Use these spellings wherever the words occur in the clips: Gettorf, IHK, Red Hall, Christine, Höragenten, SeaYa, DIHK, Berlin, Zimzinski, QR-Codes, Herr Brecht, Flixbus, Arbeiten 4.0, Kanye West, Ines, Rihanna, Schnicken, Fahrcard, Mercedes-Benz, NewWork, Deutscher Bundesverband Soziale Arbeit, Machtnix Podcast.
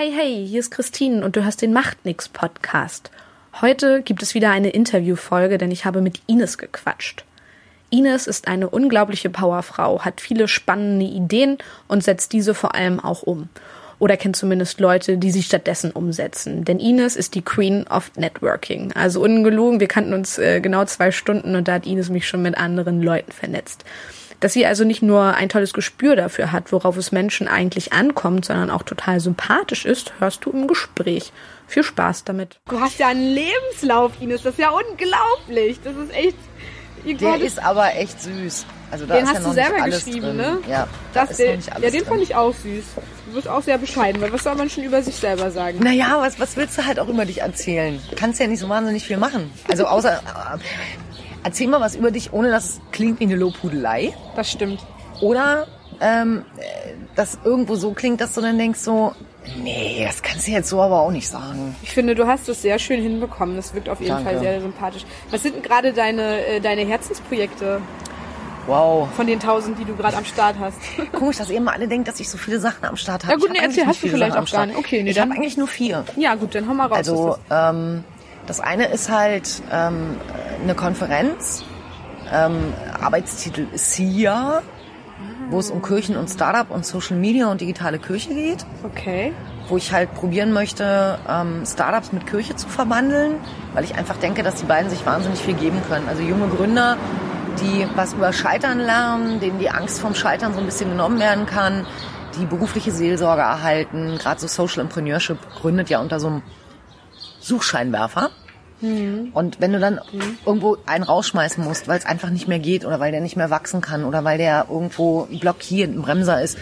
Hey, hier ist Christine und du hörst den Machtnix Podcast. Heute gibt es wieder eine Interviewfolge, denn ich habe mit Ines gequatscht. Ines ist eine unglaubliche Powerfrau, hat viele spannende Ideen und setzt diese vor allem auch um. Oder kennt zumindest Leute, die sie stattdessen umsetzen. Denn Ines ist die Queen of Networking. Also ungelogen, wir kannten uns genau 2 Stunden und da hat Ines mich schon mit anderen Leuten vernetzt. Dass sie also nicht nur ein tolles Gespür dafür hat, worauf es Menschen eigentlich ankommt, sondern auch total sympathisch ist, hörst du im Gespräch. Viel Spaß damit. Du hast ja einen Lebenslauf, Ines. Das ist ja unglaublich. Das ist echt... Der ist aber echt süß. Also da den ist hast ja noch du selber alles geschrieben, drin. Ne? Ja, den fand ich auch süß. Du bist auch sehr bescheiden, weil was soll man schon über sich selber sagen? Naja, was willst du halt auch über dich erzählen? Kannst ja nicht so wahnsinnig viel machen. Also außer... Erzähl mal was über dich, ohne dass es klingt wie eine Lobhudelei. Das stimmt. Oder das irgendwo so klingt, dass du dann denkst so, nee, das kannst du jetzt so aber auch nicht sagen. Ich finde, du hast es sehr schön hinbekommen. Das wirkt auf jeden Fall sehr sympathisch. Was sind denn gerade deine Herzensprojekte? Wow. Von den 1000, die du gerade am Start hast. Komisch, dass ihr immer alle denkt, dass ich so viele Sachen am Start habe. Ja gut, hast du vielleicht auch gar nicht. Okay, ich habe eigentlich nur 4. Ja gut, dann hau mal raus. Also, das eine ist halt eine Konferenz, Arbeitstitel SeaYa, wo es um Kirchen und Startup und Social Media und digitale Kirche geht. Okay. Wo ich halt probieren möchte, Startups mit Kirche zu verwandeln, weil ich einfach denke, dass die beiden sich wahnsinnig viel geben können. Also junge Gründer, die was über Scheitern lernen, denen die Angst vom Scheitern so ein bisschen genommen werden kann, die berufliche Seelsorge erhalten. Gerade so Social Entrepreneurship gründet ja unter so einem Suchscheinwerfer. Mhm. Und wenn du dann irgendwo einen rausschmeißen musst, weil es einfach nicht mehr geht oder weil der nicht mehr wachsen kann oder weil der irgendwo blockiert, ein Bremser ist,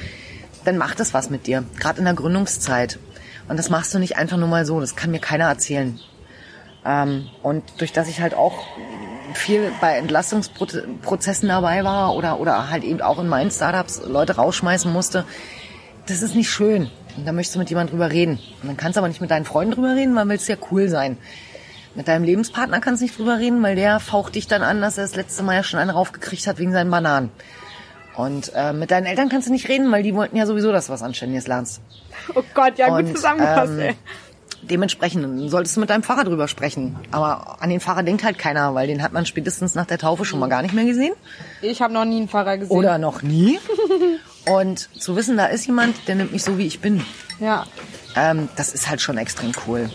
dann macht das was mit dir, gerade in der Gründungszeit. Und das machst du nicht einfach nur mal so, das kann mir keiner erzählen. Und durch das ich halt auch viel bei Entlastungsprozessen dabei war oder halt eben auch in meinen Startups Leute rausschmeißen musste, das ist nicht schön. Und da möchtest du mit jemandem drüber reden. Und dann kannst du aber nicht mit deinen Freunden drüber reden, weil willst du ja cool sein. Mit deinem Lebenspartner kannst du nicht drüber reden, weil der faucht dich dann an, dass er das letzte Mal ja schon einen raufgekriegt hat wegen seinen Bananen. Und mit deinen Eltern kannst du nicht reden, weil die wollten ja sowieso, dass du was Anständiges lernst. Oh Gott, ja, gut zusammengefasst, ey. Dementsprechend solltest du mit deinem Pfarrer drüber sprechen. Aber an den Pfarrer denkt halt keiner, weil den hat man spätestens nach der Taufe schon mal gar nicht mehr gesehen. Ich habe noch nie einen Pfarrer gesehen. Oder noch nie. Und zu wissen, da ist jemand, der nimmt mich so, wie ich bin. Ja. Das ist halt schon extrem cool.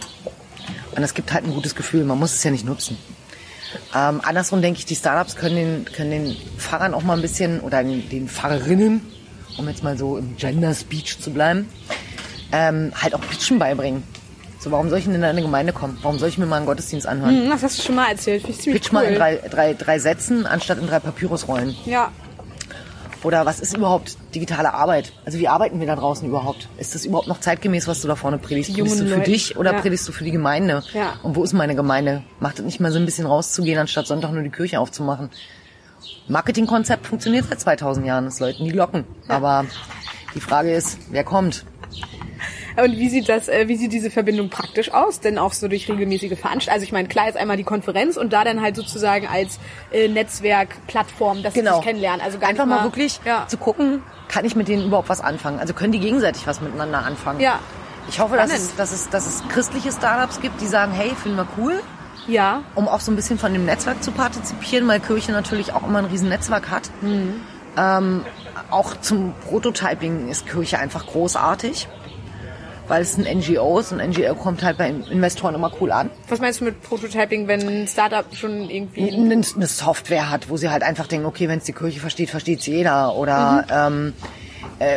Und es gibt halt ein gutes Gefühl. Man muss es ja nicht nutzen. Andersrum denke ich, die Startups können den Pfarrern auch mal ein bisschen, oder den Pfarrerinnen, um jetzt mal so im Gender-Speech zu bleiben, halt auch Pitchen beibringen. So, warum soll ich denn in eine Gemeinde kommen? Warum soll ich mir mal einen Gottesdienst anhören? Das hast du schon mal erzählt. Finde ich ziemlich Pitch cool. Mal in drei Sätzen, anstatt in 3 Papyrusrollen. Ja. Oder was ist überhaupt digitale Arbeit? Also wie arbeiten wir da draußen überhaupt? Ist das überhaupt noch zeitgemäß, was du da vorne predigst? Predigst du für dich oder predigst du für die Gemeinde? Ja. Und wo ist meine Gemeinde? Macht es nicht mal so ein bisschen rauszugehen, anstatt Sonntag nur die Kirche aufzumachen? Marketingkonzept funktioniert seit 2000 Jahren. Das läuten die Glocken. Ja. Aber die Frage ist, wer kommt? Und wie sieht diese Verbindung praktisch aus? Denn auch so durch regelmäßige Veranstaltungen. Also ich meine, klar ist einmal die Konferenz und da dann halt sozusagen als Netzwerkplattform, dass sie sich kennenlernen. Also gar einfach nicht mal wirklich zu gucken, kann ich mit denen überhaupt was anfangen? Also können die gegenseitig was miteinander anfangen? Ja. Ich hoffe, dass es christliche Startups gibt, die sagen, hey, finden wir cool. Ja. Um auch so ein bisschen von dem Netzwerk zu partizipieren, weil Kirche natürlich auch immer ein riesen Netzwerk hat. Mhm. Auch zum Prototyping ist Kirche einfach großartig. Weil es sind NGOs und NGO kommt halt bei Investoren immer cool an. Was meinst du mit Prototyping, wenn ein Startup schon irgendwie eine Software hat, wo sie halt einfach denken, okay, wenn es die Kirche versteht, versteht jeder. Oder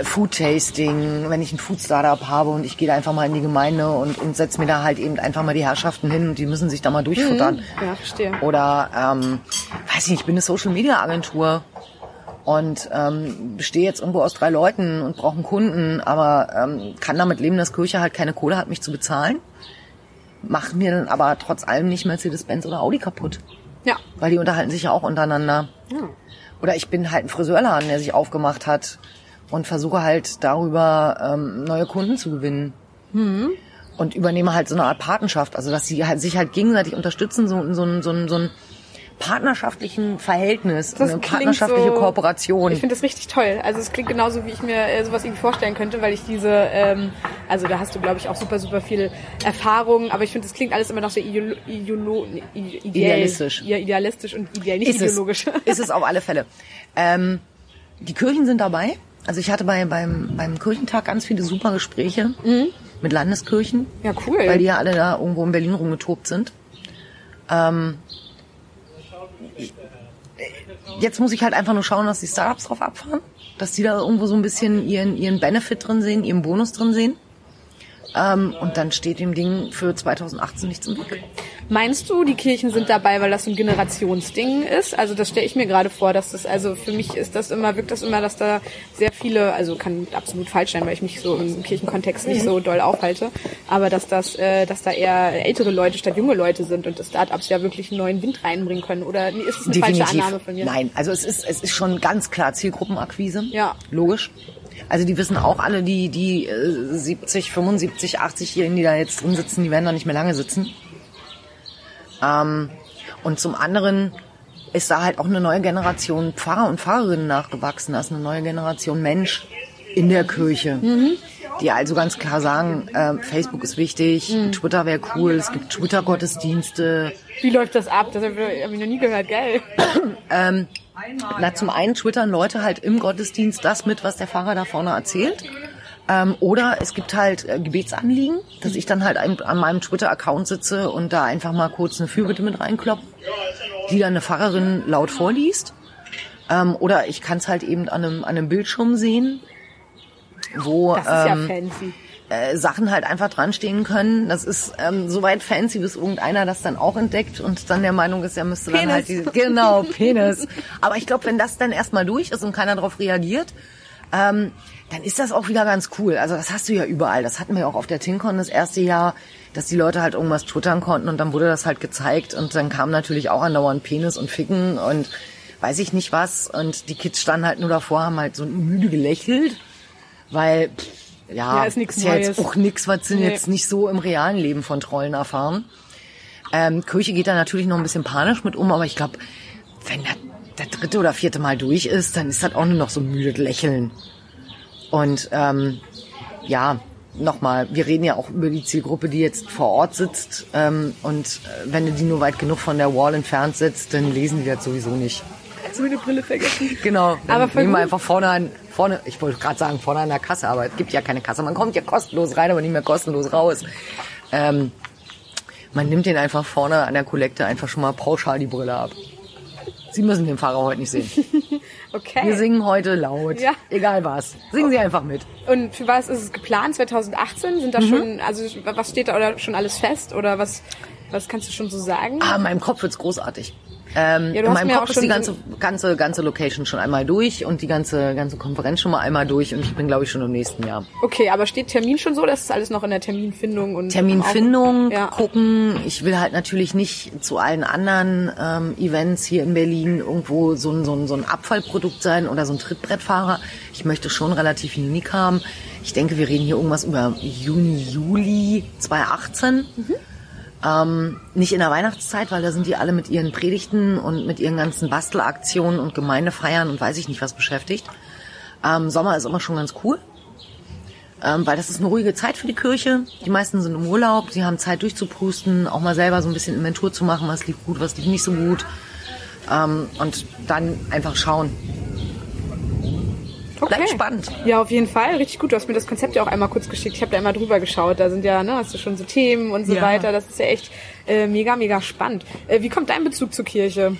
Food-Tasting, wenn ich ein Food-Startup habe und ich gehe da einfach mal in die Gemeinde und setze mir da halt eben einfach mal die Herrschaften hin und die müssen sich da mal durchfuttern. Mhm. Ja, verstehe. Oder, weiß ich nicht, ich bin eine Social-Media-Agentur. Und bestehe jetzt irgendwo aus 3 Leuten und brauche einen Kunden, aber kann damit leben, dass Kirche halt keine Kohle hat, mich zu bezahlen. Macht mir dann aber trotz allem nicht Mercedes-Benz oder Audi kaputt. Ja. Weil die unterhalten sich ja auch untereinander. Ja. Oder ich bin halt ein Friseurladen, der sich aufgemacht hat und versuche halt darüber neue Kunden zu gewinnen. Mhm. Und übernehme halt so eine Art Patenschaft, also dass sie halt sich halt gegenseitig unterstützen, so ein partnerschaftlichen Verhältnis, das eine partnerschaftliche so, Kooperation. Ich finde das richtig toll. Also es klingt genauso, wie ich mir sowas irgendwie vorstellen könnte, weil ich diese, also da hast du, glaube ich, auch super, super viel Erfahrung, aber ich finde, das klingt alles immer noch so idealistisch. Ja, idealistisch und ideal, nicht ideologisch. Ist es auf alle Fälle. Die Kirchen sind dabei. Also ich hatte beim Kirchentag ganz viele super Gespräche mit Landeskirchen. Ja, cool. Weil die ja alle da irgendwo in Berlin rumgetobt sind. Jetzt muss ich halt einfach nur schauen, dass die Startups drauf abfahren. Dass die da irgendwo so ein bisschen ihren Benefit drin sehen, ihren Bonus drin sehen. Und dann steht dem Ding für 2018 nichts im Weg. Meinst du, die Kirchen sind dabei, weil das ein Generationsding ist? Also das stelle ich mir gerade vor, dass das, also für mich ist das immer, wirkt das immer, dass da sehr viele, also kann absolut falsch sein, weil ich mich so im Kirchenkontext nicht so doll aufhalte, aber dass da eher ältere Leute statt junge Leute sind und dass Startups ja wirklich einen neuen Wind reinbringen können, oder ist es eine definitiv falsche Annahme von mir? Nein, also es ist schon ganz klar Zielgruppenakquise. Ja. Logisch. Also die wissen auch alle, die 70, 75, 80-Jährigen, die da jetzt drin sitzen, die werden da nicht mehr lange sitzen. Und zum anderen ist da halt auch eine neue Generation Pfarrer und Pfarrerinnen nachgewachsen. Da ist eine neue Generation Mensch in der Kirche, die also ganz klar sagen, Facebook ist wichtig, Twitter wäre cool, es gibt Twitter-Gottesdienste. Wie läuft das ab? Das habe ich noch nie gehört, geil. Zum einen twittern Leute halt im Gottesdienst das mit, was der Pfarrer da vorne erzählt. Oder es gibt halt Gebetsanliegen, dass ich dann halt an meinem Twitter-Account sitze und da einfach mal kurz eine Fürbitte mit reinkloppe, die dann eine Pfarrerin laut vorliest. Oder ich kann es halt eben an einem Bildschirm sehen, wo das ist ja fancy. Sachen halt einfach dran stehen können. Das ist soweit fancy, bis irgendeiner das dann auch entdeckt und dann der Meinung ist, er müsste Penis. Dann halt Penis. Aber ich glaube, wenn das dann erstmal durch ist und keiner darauf reagiert, dann ist das auch wieder ganz cool. Also das hast du ja überall. Das hatten wir ja auch auf der TinCon das erste Jahr, dass die Leute halt irgendwas twittern konnten und dann wurde das halt gezeigt und dann kam natürlich auch andauernd Penis und Ficken und weiß ich nicht was und die Kids standen halt nur davor, haben halt so müde gelächelt, weil ist nichts Neues. Ja jetzt auch nix, was sind jetzt nicht so im realen Leben von Trollen erfahren. Kirche geht da natürlich noch ein bisschen panisch mit um, aber ich glaube, wenn das dritte oder vierte Mal durch ist, dann ist das auch nur noch so müde Lächeln. Und nochmal, wir reden ja auch über die Zielgruppe, die jetzt vor Ort sitzt. Und wenn du die nur weit genug von der Wall entfernt sitzt, dann lesen die das sowieso nicht. Hast du eine Brille vergessen? Genau, dann nehmen wir einfach vorne an der Kasse, aber es gibt ja keine Kasse. Man kommt ja kostenlos rein, aber nicht mehr kostenlos raus. Man nimmt den einfach vorne an der Kollekte einfach schon mal pauschal die Brille ab. Sie müssen den Fahrer heute nicht sehen. Okay. Wir singen heute laut. Ja. Egal was. Singen Sie einfach mit. Und für was ist es geplant? 2018? Sind da schon, also was steht da oder schon alles fest? Oder was kannst du schon so sagen? In meinem Kopf wird's großartig. In meinem Kopf ist die ganze Location schon einmal durch und die ganze Konferenz schon mal einmal durch und ich bin, glaube ich, schon im nächsten Jahr. Okay, aber steht Termin schon so? Das ist alles noch in der Terminfindung? Und Terminfindung, gucken. Ich will halt natürlich nicht zu allen anderen Events hier in Berlin irgendwo so ein Abfallprodukt sein oder so ein Trittbrettfahrer. Ich möchte schon relativ unique haben. Ich denke, wir reden hier irgendwas über Juni, Juli 2018. Nicht in der Weihnachtszeit, weil da sind die alle mit ihren Predigten und mit ihren ganzen Bastelaktionen und Gemeindefeiern und weiß ich nicht was beschäftigt. Sommer ist immer schon ganz cool, weil das ist eine ruhige Zeit für die Kirche. Die meisten sind im Urlaub, sie haben Zeit durchzupusten, auch mal selber so ein bisschen Inventur zu machen, was lief gut, was lief nicht so gut. Und dann einfach schauen. Okay. Bleibt spannend. Ja, auf jeden Fall. Richtig gut. Du hast mir das Konzept ja auch einmal kurz geschickt. Ich habe da einmal drüber geschaut. Da sind ja, hast du schon so Themen und so weiter. Das ist ja echt mega, mega spannend. Wie kommt dein Bezug zur Kirche?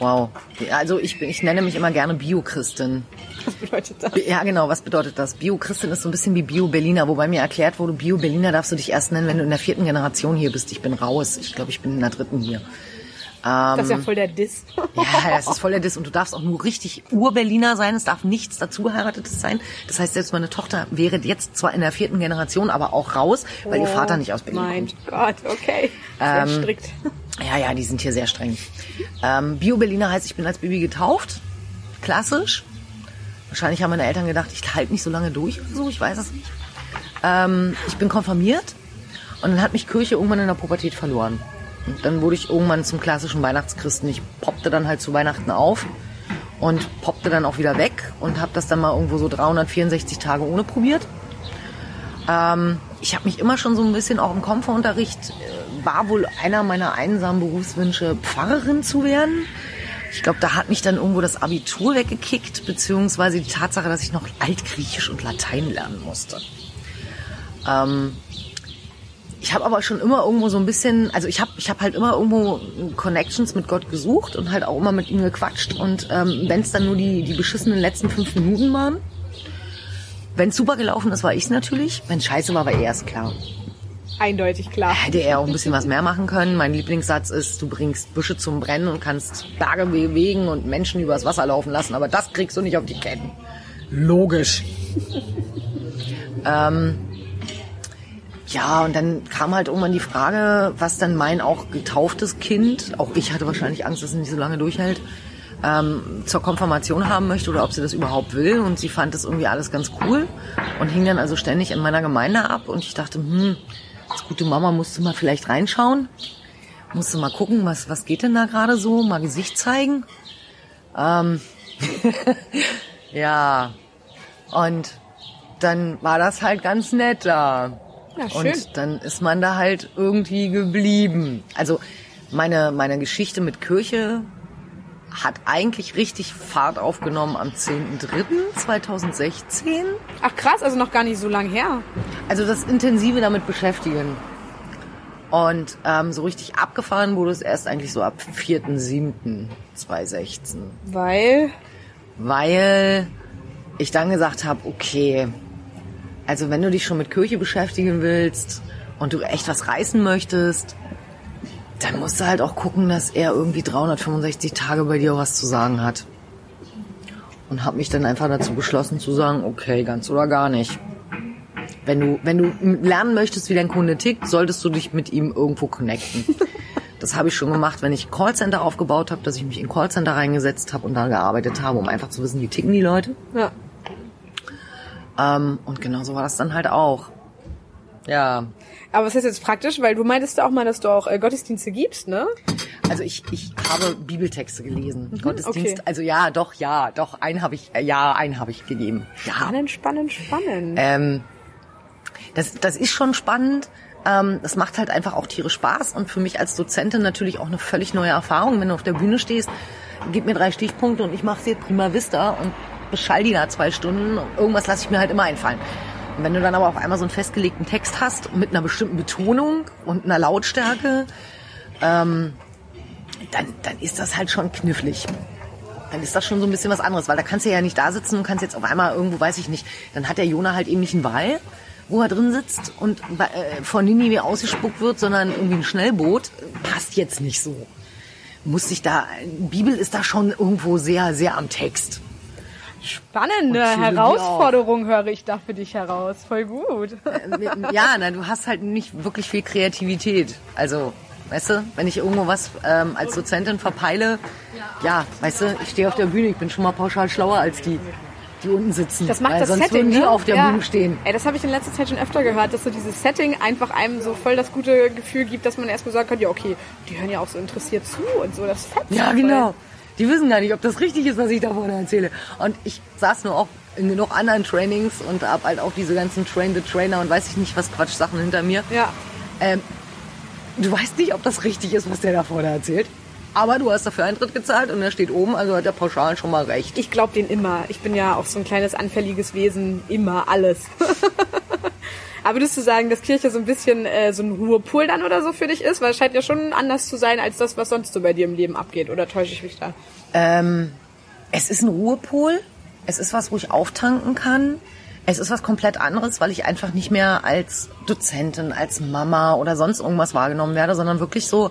Wow. Also ich nenne mich immer gerne Bio-Christin. Was bedeutet das? Ja, genau. Was bedeutet das? Bio-Christin ist so ein bisschen wie Bio-Berliner, wobei mir erklärt wurde, Bio-Berliner darfst du dich erst nennen, wenn du in der 4. Generation hier bist. Ich bin raus. Ich glaube, ich bin in der 3. hier. Das ist ja voll der Diss. Ja, das ist voll der Diss. Und du darfst auch nur richtig Ur-Berliner sein. Es darf nichts dazu heiratetes sein. Das heißt, selbst meine Tochter wäre jetzt zwar in der 4. Generation, aber auch raus, weil ihr Vater nicht aus Berlin kommt. Oh mein Gott, okay. Sehr strikt. Ja, die sind hier sehr streng. Bio-Berliner heißt, ich bin als Baby getauft. Klassisch. Wahrscheinlich haben meine Eltern gedacht, ich halte nicht so lange durch oder so. Ich weiß es nicht. Ich bin konfirmiert. Und dann hat mich Kirche irgendwann in der Pubertät verloren. dann wurde ich irgendwann zum klassischen Weihnachtschristen. Ich poppte dann halt zu Weihnachten auf und poppte dann auch wieder weg und habe das dann mal irgendwo so 364 Tage ohne probiert. Ich habe mich immer schon so ein bisschen auch im Komfortunterricht, war wohl einer meiner einsamen Berufswünsche, Pfarrerin zu werden. Ich glaube, da hat mich dann irgendwo das Abitur weggekickt, beziehungsweise die Tatsache, dass ich noch Altgriechisch und Latein lernen musste. Ich habe aber schon immer irgendwo so ein bisschen, also ich hab halt immer irgendwo Connections mit Gott gesucht und halt auch immer mit ihm gequatscht. Und wenn es dann nur die beschissenen letzten 5 Minuten waren, wenn es super gelaufen ist, war ich es natürlich. Wenn es scheiße war, war er es, klar. Eindeutig klar. Hätte er auch ein bisschen was mehr machen können. Mein Lieblingssatz ist, du bringst Büsche zum Brennen und kannst Berge bewegen und Menschen übers Wasser laufen lassen, aber das kriegst du nicht auf die Ketten. Logisch. Ja, und dann kam halt irgendwann die Frage, was dann mein auch getauftes Kind, auch ich hatte wahrscheinlich Angst, dass es nicht so lange durchhält, zur Konfirmation haben möchte oder ob sie das überhaupt will. Und sie fand das irgendwie alles ganz cool und hing dann also ständig in meiner Gemeinde ab. Und ich dachte, als gute Mama musst du mal vielleicht reinschauen, musst du mal gucken, was geht denn da gerade so, mal Gesicht zeigen. Ja, und dann war das halt ganz nett da. Ja, schön. Und dann ist man da halt irgendwie geblieben. Also meine Geschichte mit Kirche hat eigentlich richtig Fahrt aufgenommen am 10.03.2016. Ach krass, also noch gar nicht so lang her. Also das intensive damit beschäftigen. Und so richtig abgefahren wurde es erst eigentlich so ab 4.07.2016. Weil? Weil ich dann gesagt habe, okay, also wenn du dich schon mit Kirche beschäftigen willst und du echt was reißen möchtest, dann musst du halt auch gucken, dass er irgendwie 365 Tage bei dir was zu sagen hat. Und habe mich dann einfach dazu beschlossen zu sagen, okay, ganz oder gar nicht. Wenn du lernen möchtest, wie dein Kunde tickt, solltest du dich mit ihm irgendwo connecten. Das habe ich schon gemacht, wenn ich ein Callcenter aufgebaut habe, dass ich mich in ein Callcenter reingesetzt habe und da gearbeitet habe, um einfach zu wissen, wie ticken die Leute. Ja. Und genau so war das dann halt auch. Ja. Aber was heißt jetzt praktisch? Weil du meintest auch mal, dass du auch Gottesdienste gibst, ne? Also ich habe Bibeltexte gelesen. Gottesdienst, okay. Also ja, doch, einen habe ich gegeben. Ja. Spannend. Das ist schon spannend. Das macht halt einfach auch tierisch Spaß und für mich als Dozentin natürlich auch eine völlig neue Erfahrung. Wenn du auf der Bühne stehst, gib mir 3 Stichpunkte und ich mache sie prima vista und beschall die da 2 Stunden. Irgendwas lasse ich mir halt immer einfallen. Und wenn du dann aber auf einmal so einen festgelegten Text hast, mit einer bestimmten Betonung und einer Lautstärke, dann ist das halt schon knifflig. Dann ist das schon so ein bisschen was anderes, weil da kannst du ja nicht da sitzen und kannst jetzt auf einmal irgendwo, weiß ich nicht, dann hat der Jona halt eben nicht einen Wal, wo er drin sitzt und von Ninive ausgespuckt wird, sondern irgendwie ein Schnellboot. Passt jetzt nicht so. Bibel ist da schon irgendwo sehr, sehr am Text. Spannende Herausforderung höre ich da für dich heraus. Voll gut. Ja, na, du hast halt nicht wirklich viel Kreativität. Also, weißt du, wenn ich irgendwo was als Dozentin verpeile, ja, weißt du, ich stehe auf der Bühne, ich bin schon mal pauschal schlauer als die unten sitzen. Das macht weil das sonst Setting, würden die auf der Bühne stehen. Ey, das habe ich in letzter Zeit schon öfter gehört, dass so dieses Setting einfach einem so voll das gute Gefühl gibt, dass man erstmal sagen kann, ja okay, die hören ja auch so interessiert zu und so, das fällt ja, genau. Voll. Die wissen gar nicht, ob das richtig ist, was ich da vorne erzähle. Und ich saß nur auch in genug anderen Trainings und hab halt auch diese ganzen Train-the-Trainer und weiß ich nicht was Quatsch-Sachen hinter mir. Ja. Du weißt nicht, ob das richtig ist, was der da vorne erzählt. Aber du hast dafür Eintritt gezahlt und er steht oben, also hat er pauschal schon mal recht. Ich glaube den immer. Ich bin ja auch so ein kleines anfälliges Wesen. Immer alles. Aber würdest du sagen, dass Kirche so ein bisschen so ein Ruhepol dann oder so für dich ist? Weil es scheint ja schon anders zu sein, als das, was sonst so bei dir im Leben abgeht. Oder täusche ich mich da? Es ist ein Ruhepol. Es ist was, wo ich auftanken kann. Es ist was komplett anderes, weil ich einfach nicht mehr als Dozentin, als Mama oder sonst irgendwas wahrgenommen werde, sondern wirklich so,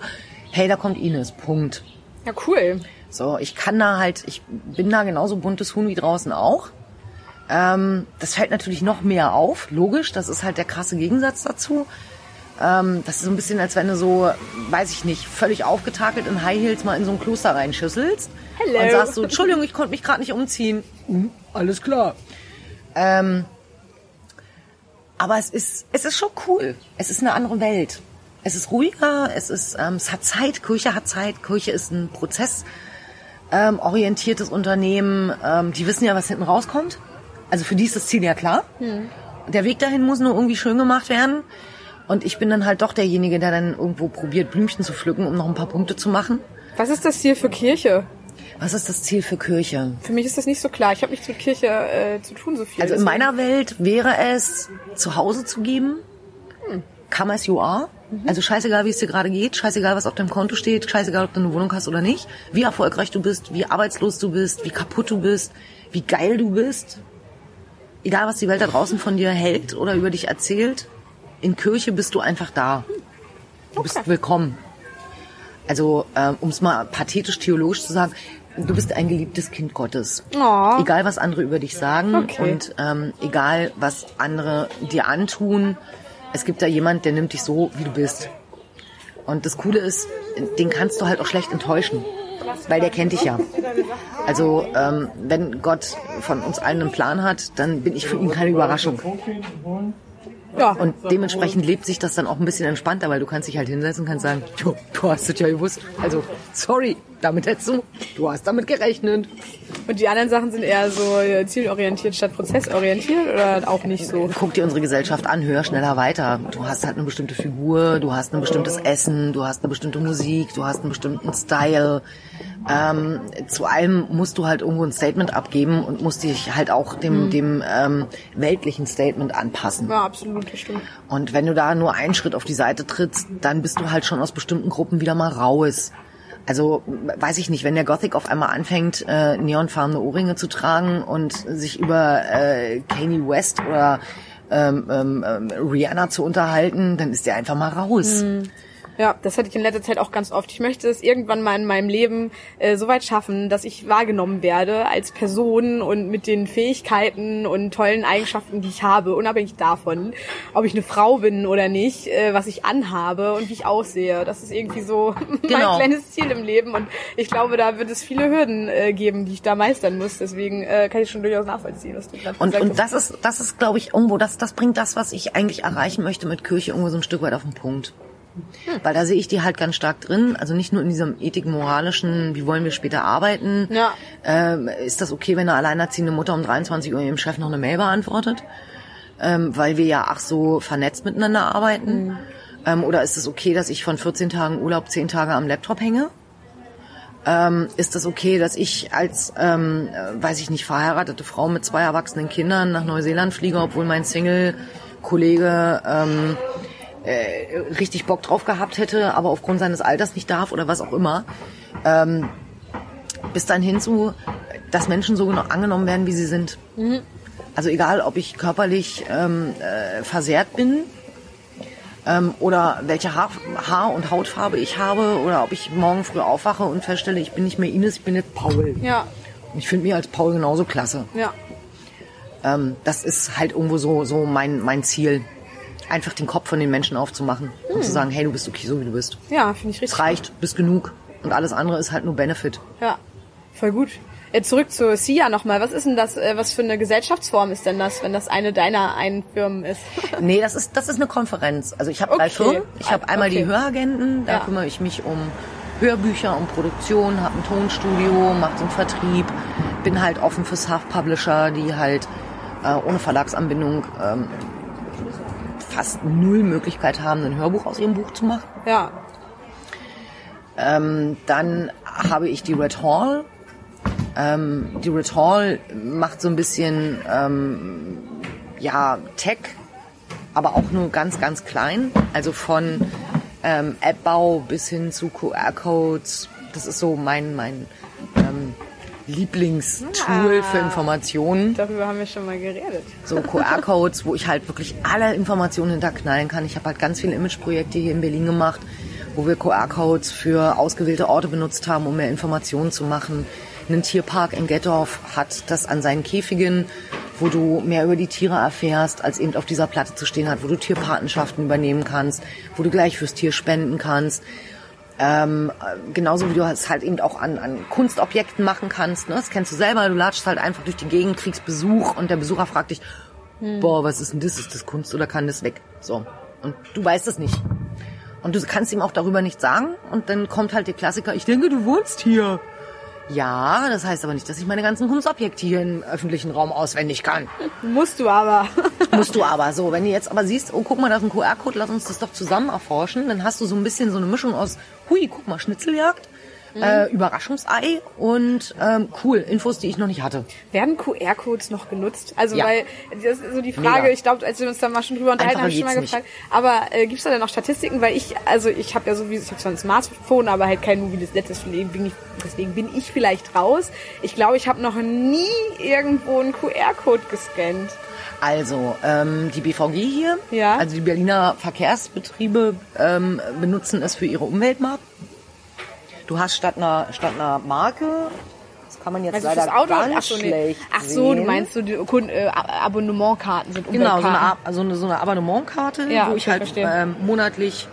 hey, da kommt Ines, Punkt. Ja, cool. So, ich bin da genauso buntes Huhn wie draußen auch. Das fällt natürlich noch mehr auf, logisch, das ist halt der krasse Gegensatz dazu. Das ist so ein bisschen, als wenn du so, weiß ich nicht, völlig aufgetakelt in High Heels mal in so ein Kloster reinschüsselst. Hello. Und sagst so, Entschuldigung, ich konnte mich gerade nicht umziehen. Alles klar. Aber es ist schon cool. Es ist eine andere Welt. Es ist ruhiger, es hat Zeit, Kirche hat Zeit, Kirche ist ein prozessorientiertes Unternehmen. Die wissen ja, was hinten rauskommt. Also für die ist das Ziel ja klar. Hm. Der Weg dahin muss nur irgendwie schön gemacht werden. Und ich bin dann halt doch derjenige, der dann irgendwo probiert, Blümchen zu pflücken, um noch ein paar Punkte zu machen. Was ist das Ziel für Kirche? Was ist das Ziel für Kirche? Für mich ist das nicht so klar. Ich habe nichts mit Kirche zu tun, so viel. Also in meiner Welt wäre es, zu Hause zu geben. Come as you are. Also scheißegal, wie es dir gerade geht, scheißegal, was auf deinem Konto steht, scheißegal, ob du eine Wohnung hast oder nicht, wie erfolgreich du bist, wie arbeitslos du bist, wie kaputt du bist, wie geil du bist. Egal, was die Welt da draußen von dir hält oder über dich erzählt, in Kirche bist du einfach da. Du bist willkommen. Also, um es mal pathetisch-theologisch zu sagen, du bist ein geliebtes Kind Gottes. Oh. Egal, was andere über dich sagen und egal, was andere dir antun, es gibt da jemand, der nimmt dich so, wie du bist. Und das Coole ist, den kannst du halt auch schlecht enttäuschen, weil der kennt dich ja. Also wenn Gott von uns allen einen Plan hat, dann bin ich für ihn keine Überraschung. Ja. Und dementsprechend lebt sich das dann auch ein bisschen entspannter, weil du kannst dich halt hinsetzen und kannst sagen, du hast es ja gewusst. Also sorry, du hast damit gerechnet. Und die anderen Sachen sind eher so zielorientiert statt prozessorientiert oder auch nicht so? Guck dir unsere Gesellschaft an, hör schneller weiter. Du hast halt eine bestimmte Figur, du hast ein bestimmtes Essen, du hast eine bestimmte Musik, du hast einen bestimmten Style. Zu allem musst du halt irgendwo ein Statement abgeben und musst dich halt auch dem weltlichen Statement anpassen. Ja, absolut, das stimmt. Und wenn du da nur einen Schritt auf die Seite trittst, dann bist du halt schon aus bestimmten Gruppen wieder mal raus. Also, weiß ich nicht, wenn der Gothic auf einmal anfängt, neonfarbene Ohrringe zu tragen und sich über Kanye West oder Rihanna zu unterhalten, dann ist der einfach mal raus. Mhm. Ja, das hatte ich in letzter Zeit auch ganz oft. Ich möchte es irgendwann mal in meinem Leben so weit schaffen, dass ich wahrgenommen werde als Person und mit den Fähigkeiten und tollen Eigenschaften, die ich habe, unabhängig davon, ob ich eine Frau bin oder nicht, was ich anhabe und wie ich aussehe. Das ist irgendwie so mein kleines Ziel im Leben und ich glaube, da wird es viele Hürden geben, die ich da meistern muss. Deswegen kann ich schon durchaus nachvollziehen, was du gerade gesagt hast. Und das ist, glaube ich, irgendwo, das bringt das, was ich eigentlich erreichen möchte mit Kirche, irgendwo so ein Stück weit auf den Punkt. Weil da sehe ich die halt ganz stark drin, also nicht nur in diesem ethik-moralischen, wie wollen wir später arbeiten, ist das okay, wenn eine alleinerziehende Mutter um 23 Uhr ihrem Chef noch eine Mail beantwortet, weil wir ja so vernetzt miteinander arbeiten, oder ist es okay, dass ich von 14 Tagen Urlaub 10 Tage am Laptop hänge? Ist das okay, dass ich als, verheiratete Frau mit 2 erwachsenen Kindern nach Neuseeland fliege, obwohl mein Single-Kollege richtig Bock drauf gehabt hätte, aber aufgrund seines Alters nicht darf oder was auch immer. Bis dann hinzu, dass Menschen so genau angenommen werden, wie sie sind. Mhm. Also egal, ob ich körperlich versehrt bin oder welche Haar- und Hautfarbe ich habe oder ob ich morgen früh aufwache und feststelle, ich bin nicht mehr Ines, ich bin jetzt Paul. Ja. Ich finde mich als Paul genauso klasse. Ja. Das ist halt irgendwo so mein Ziel. Einfach den Kopf von den Menschen aufzumachen und zu sagen, hey, du bist okay, so wie du bist. Ja, finde ich richtig. Es reicht, bist genug. Und alles andere ist halt nur Benefit. Ja, voll gut. Zurück zur SeaYa nochmal. Was ist denn das, was für eine Gesellschaftsform ist denn das, wenn das eine deiner Firmen ist? Nee, das ist eine Konferenz. Also ich habe 3 Firmen. Ich habe einmal die Höragenten, da kümmere ich mich um Hörbücher, um Produktion, habe ein Tonstudio, mache den Vertrieb, bin halt offen für Self-Publisher, die halt ohne Verlagsanbindung fast 0 Möglichkeit haben, ein Hörbuch aus ihrem Buch zu machen. Ja. Dann habe ich die Red Hall. Die Red Hall macht so ein bisschen Tech, aber auch nur ganz, ganz klein. Also von App-Bau bis hin zu QR-Codes. Das ist so mein Lieblingstool für Informationen. Darüber haben wir schon mal geredet. So QR-Codes, wo ich halt wirklich alle Informationen hinterknallen kann. Ich habe halt ganz viele Imageprojekte hier in Berlin gemacht, wo wir QR-Codes für ausgewählte Orte benutzt haben, um mehr Informationen zu machen. Ein Tierpark in Gettorf hat das an seinen Käfigen, wo du mehr über die Tiere erfährst, als eben auf dieser Platte zu stehen hat, wo du Tierpatenschaften übernehmen kannst, wo du gleich fürs Tier spenden kannst. Genauso wie du es halt eben auch an Kunstobjekten machen kannst. Ne? Das kennst du selber, du latschst halt einfach durch die Gegend, kriegst Besuch und der Besucher fragt dich, boah, was ist denn das? Ist das Kunst oder kann das weg? So. Und du weißt es nicht. Und du kannst ihm auch darüber nichts sagen. Und dann kommt halt der Klassiker, ich denke, du wohnst hier. Ja, das heißt aber nicht, dass ich meine ganzen Kunstobjekte hier im öffentlichen Raum auswendig kann. Musst du aber. Musst du aber. So, wenn du jetzt aber siehst, oh, guck mal, da ist ein QR-Code, lass uns das doch zusammen erforschen. Dann hast du so ein bisschen so eine Mischung aus, hui, guck mal, Schnitzeljagd, Überraschungsei und cool, Infos, die ich noch nicht hatte. Werden QR-Codes noch genutzt? Also ja. Weil das ist so die Frage, mega. Ich glaube, als wir uns da mal schon drüber unterhalten, habe ich schon mal gefragt. Nicht. Aber gibt's da denn noch Statistiken? Weil ich habe ja sowieso, ich habe zwar ein Smartphone, aber halt kein mobiles Netz, deswegen bin ich vielleicht raus. Ich glaube, ich habe noch nie irgendwo einen QR-Code gescannt. Also, die BVG hier, ja? Also die Berliner Verkehrsbetriebe benutzen es für ihre Umweltmappen. Du hast statt einer Marke, das kann man jetzt weißt leider das Auto ganz schlecht sehen. Ach so, du meinst so die Abonnementkarten sind Umweltkarten. Genau, so eine Abonnementkarte, ja, wo ich halt monatlich,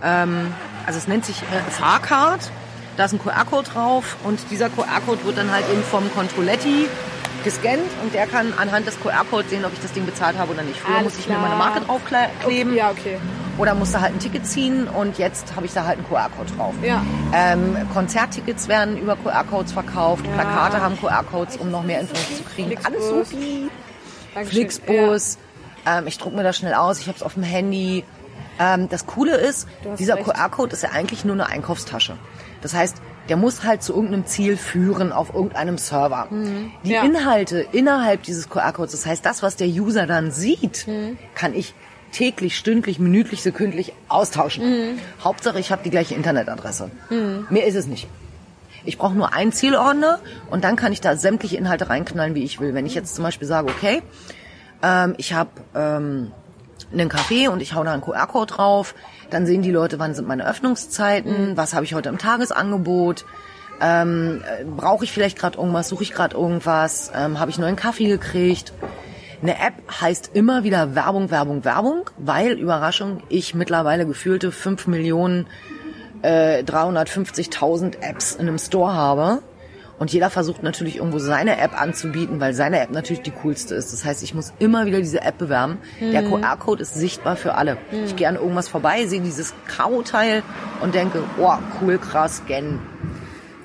also es nennt sich Fahrcard, da ist ein QR-Code drauf und dieser QR-Code wird dann halt eben vom Controletti gescannt und der kann anhand des QR-Codes sehen, ob ich das Ding bezahlt habe oder nicht. Früher musste ich mir meine Marke draufkleben. Okay, ja, okay. Oder musst du halt ein Ticket ziehen und jetzt habe ich da halt einen QR-Code drauf. Ja. Konzerttickets werden über QR-Codes verkauft, ja. Plakate haben QR-Codes, um noch mehr Infos zu kriegen. Flixbus. Alles supi. Flixbus. Ja. Ich druck mir das schnell aus, ich habe es auf dem Handy. Das Coole ist, dieser QR-Code ist ja eigentlich nur eine Einkaufstasche. Das heißt, der muss halt zu irgendeinem Ziel führen auf irgendeinem Server. Mhm. Die Inhalte innerhalb dieses QR-Codes, das heißt, das, was der User dann sieht, kann ich täglich, stündlich, minütlich, sekündlich austauschen. Mhm. Hauptsache, ich habe die gleiche Internetadresse. Mhm. Mehr ist es nicht. Ich brauche nur einen Zielordner und dann kann ich da sämtliche Inhalte reinknallen, wie ich will. Wenn ich jetzt zum Beispiel sage, okay, ich habe einen Kaffee und ich hau da einen QR-Code drauf, dann sehen die Leute, wann sind meine Öffnungszeiten, was habe ich heute im Tagesangebot, brauche ich vielleicht gerade irgendwas, suche ich gerade irgendwas, habe ich neuen Kaffee gekriegt. Eine App heißt immer wieder Werbung, Werbung, Werbung, weil, Überraschung, ich mittlerweile gefühlte 5.350.000 Apps in einem Store habe. Und jeder versucht natürlich irgendwo seine App anzubieten, weil seine App natürlich die coolste ist. Das heißt, ich muss immer wieder diese App bewerben. Der QR-Code ist sichtbar für alle. Ich gehe an irgendwas vorbei, sehe dieses Grauteil und denke, oh, cool, krass, scannen.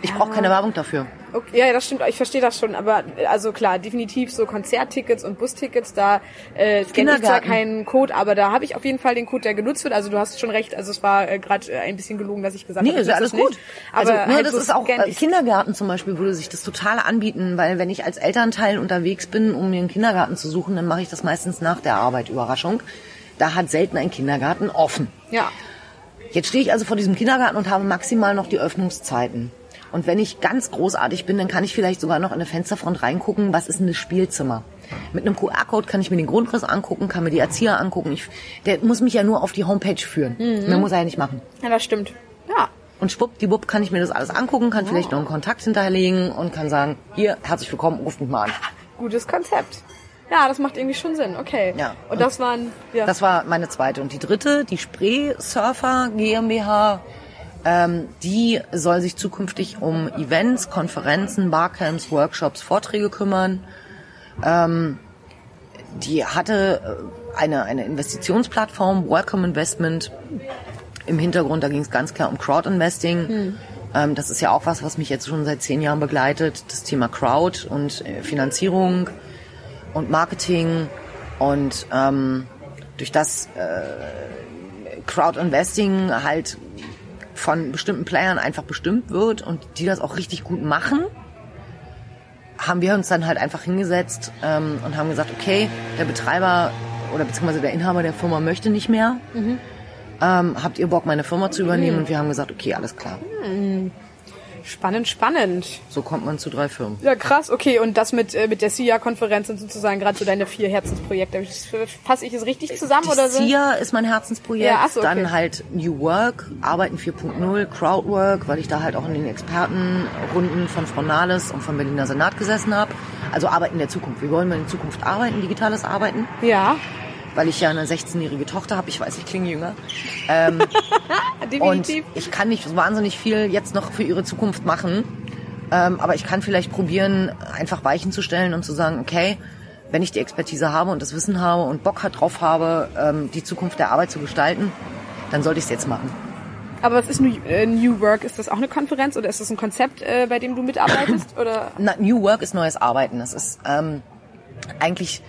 Ich brauche keine Werbung dafür. Okay, ja, das stimmt, ich verstehe das schon, aber also klar, definitiv so Konzerttickets und Bustickets, da kenne ich zwar keinen Code, aber da habe ich auf jeden Fall den Code, der genutzt wird, also du hast schon recht, also es war gerade ein bisschen gelogen, dass ich gesagt habe, nee, ist alles gut. Aber also, halt das so ist auch, Kindergarten zum Beispiel würde sich das total anbieten, weil wenn ich als Elternteil unterwegs bin, um mir einen Kindergarten zu suchen, dann mache ich das meistens nach der Arbeit, Überraschung, da hat selten ein Kindergarten offen. Ja. Jetzt stehe ich also vor diesem Kindergarten und habe maximal noch die Öffnungszeiten. Und wenn ich ganz großartig bin, dann kann ich vielleicht sogar noch in eine Fensterfront reingucken, was ist denn das Spielzimmer. Mit einem QR-Code kann ich mir den Grundriss angucken, kann mir die Erzieher angucken. Der muss mich ja nur auf die Homepage führen. Mehr muss er ja nicht machen. Ja, das stimmt. Ja. Und schwuppdiwupp kann ich mir das alles angucken, kann vielleicht noch einen Kontakt hinterlegen und kann sagen, hier, herzlich willkommen, ruft mich mal an. Gutes Konzept. Ja, das macht irgendwie schon Sinn, okay. Ja. Und das waren... Ja. Das war meine zweite. Und die dritte, die Spree-Surfer GmbH... die soll sich zukünftig um Events, Konferenzen, Barcamps, Workshops, Vorträge kümmern. Die hatte eine Investitionsplattform, Welcome Investment. Im Hintergrund, da ging es ganz klar um Crowdinvesting. Das ist ja auch was mich jetzt schon seit 10 Jahren begleitet. Das Thema Crowd und Finanzierung und Marketing. Und durch das Crowdinvesting halt... von bestimmten Playern einfach bestimmt wird und die das auch richtig gut machen, haben wir uns dann halt einfach hingesetzt und haben gesagt, okay, der Betreiber oder beziehungsweise der Inhaber der Firma möchte nicht mehr. Habt ihr Bock, meine Firma zu übernehmen? Und wir haben gesagt, okay, alles klar. Spannend, spannend. So kommt man zu 3 Firmen. Ja, krass. Okay, und das mit der SeaYa-Konferenz sind sozusagen gerade so deine 4 Herzensprojekte. Fasse ich es richtig zusammen die oder so? SeaYa ist mein Herzensprojekt. Ja, achso, okay. Dann halt NewWork, Arbeiten 4.0, Crowdwork, weil ich da halt auch in den Expertenrunden von Frau Nahles und vom Berliner Senat gesessen habe. Also Arbeiten der Zukunft. Wir wollen in Zukunft arbeiten, digitales Arbeiten. Ja. Weil ich ja eine 16-jährige Tochter habe. Ich weiß, ich klinge jünger. Definitiv. Und ich kann nicht wahnsinnig viel jetzt noch für ihre Zukunft machen. Aber ich kann vielleicht probieren, einfach Weichen zu stellen und zu sagen, okay, wenn ich die Expertise habe und das Wissen habe und Bock drauf habe, die Zukunft der Arbeit zu gestalten, dann sollte ich es jetzt machen. Aber was ist NewWork? Ist das auch eine Konferenz oder ist das ein Konzept, bei dem du mitarbeitest? Oder? Na, NewWork ist neues Arbeiten. Das ist eigentlich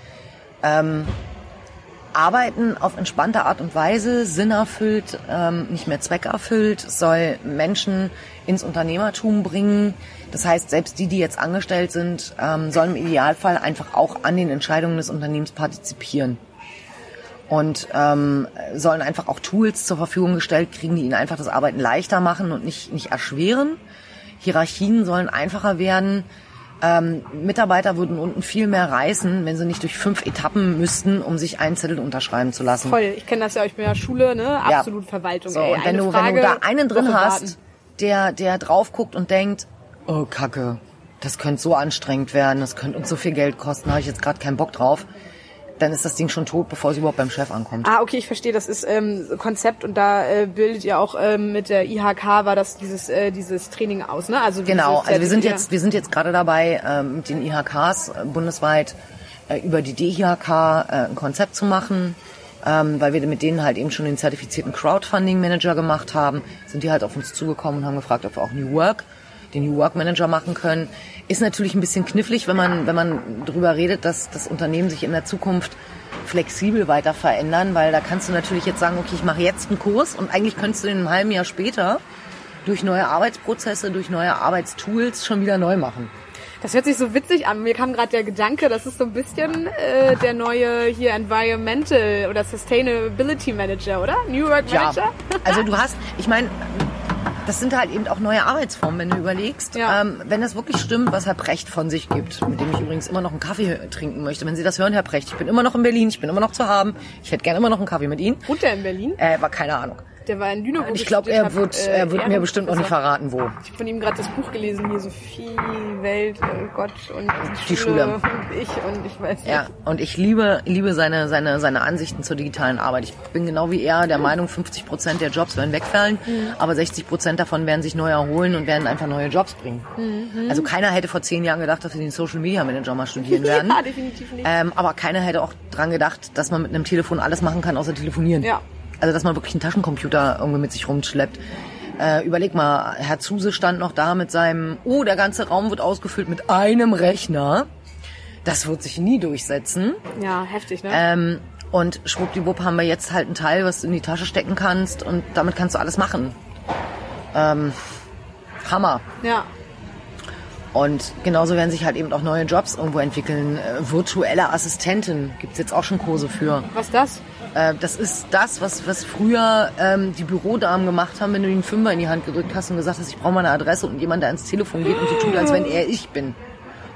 Arbeiten auf entspannte Art und Weise, sinnerfüllt, nicht mehr zweckerfüllt, soll Menschen ins Unternehmertum bringen. Das heißt, selbst die jetzt angestellt sind, sollen im Idealfall einfach auch an den Entscheidungen des Unternehmens partizipieren. Und sollen einfach auch Tools zur Verfügung gestellt kriegen, die ihnen einfach das Arbeiten leichter machen und nicht erschweren. Hierarchien sollen einfacher werden. Mitarbeiter würden unten viel mehr reißen, wenn sie nicht durch 5 Etappen müssten, um sich einen Zettel unterschreiben zu lassen. Voll, ich kenne das ja, ich bin ja Schule, ne? Absolut ja. Verwaltung. So, ey, und wenn du da einen drin hast, der drauf guckt und denkt, oh Kacke, das könnte so anstrengend werden, das könnte uns so viel Geld kosten, habe ich jetzt gerade keinen Bock drauf, dann ist das Ding schon tot, bevor es überhaupt beim Chef ankommt. Ah, okay, ich verstehe, das ist Konzept und da bildet ihr auch mit der IHK war das dieses Training aus, ne? Also genau, also wir sind jetzt gerade dabei, mit den IHKs bundesweit über die DIHK ein Konzept zu machen, weil wir mit denen halt eben schon den zertifizierten Crowdfunding-Manager gemacht haben, sind die halt auf uns zugekommen und haben gefragt, ob wir auch NewWork, den NewWork-Manager machen können. Ist natürlich ein bisschen knifflig, wenn man drüber redet, dass das Unternehmen sich in der Zukunft flexibel weiter verändern, weil da kannst du natürlich jetzt sagen, okay, ich mache jetzt einen Kurs und eigentlich könntest du den ein halbes Jahr später durch neue Arbeitsprozesse, durch neue Arbeitstools schon wieder neu machen. Das hört sich so witzig an. Mir kam gerade der Gedanke, das ist so ein bisschen der neue hier Environmental oder Sustainability Manager, oder? NewWork Manager? Ja. Also das sind halt eben auch neue Arbeitsformen, wenn du überlegst. Ja. Wenn das wirklich stimmt, was Herr Brecht von sich gibt, mit dem ich übrigens immer noch einen Kaffee trinken möchte. Wenn Sie das hören, Herr Brecht, ich bin immer noch in Berlin, ich bin immer noch zu haben. Ich hätte gerne immer noch einen Kaffee mit Ihnen. Wohnt der in Berlin? War keine Ahnung. Der war in Lüneburg. Ich glaube, er wird mir bestimmt noch nicht verraten, wo. Ich habe von ihm gerade das Buch gelesen, hier Sophie, Welt, Gott und die Schule. Und ich weiß nicht. Ja, und ich liebe seine Ansichten zur digitalen Arbeit. Ich bin genau wie er der Meinung, 50% der Jobs werden wegfallen, aber 60% davon werden sich neu erholen und werden einfach neue Jobs bringen. Mhm. Also keiner hätte vor 10 Jahren gedacht, dass wir den Social Media Manager mal studieren werden. Ja, definitiv nicht. Aber keiner hätte auch dran gedacht, dass man mit einem Telefon alles machen kann, außer telefonieren. Ja. Also, dass man wirklich einen Taschencomputer irgendwie mit sich rumschleppt. Überleg mal, Herr Zuse stand noch da mit seinem, der ganze Raum wird ausgefüllt mit einem Rechner. Das wird sich nie durchsetzen. Ja, heftig, ne? Und schwuppdiwupp haben wir jetzt halt ein Teil, was du in die Tasche stecken kannst und damit kannst du alles machen. Hammer. Ja. Und genauso werden sich halt eben auch neue Jobs irgendwo entwickeln. Virtuelle Assistenten gibt's jetzt auch schon Kurse für. Was ist das? Das ist das, was früher die Bürodamen gemacht haben, wenn du ihnen 5er in die Hand gedrückt hast und gesagt hast, ich brauche mal eine Adresse und jemand, der ans Telefon geht und so tut, als wenn er ich bin.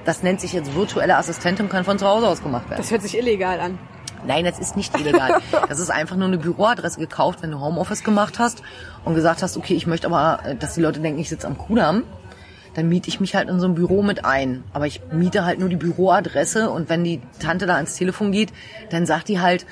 Das nennt sich jetzt virtuelle Assistentin und kann von zu Hause aus gemacht werden. Das hört sich illegal an. Nein, das ist nicht illegal. Das ist einfach nur eine Büroadresse gekauft, wenn du Homeoffice gemacht hast und gesagt hast, okay, ich möchte aber, dass die Leute denken, ich sitze am Kudamm. Dann miete ich mich halt in so ein Büro mit ein. Aber ich miete halt nur die Büroadresse und wenn die Tante da ans Telefon geht, dann sagt die halt,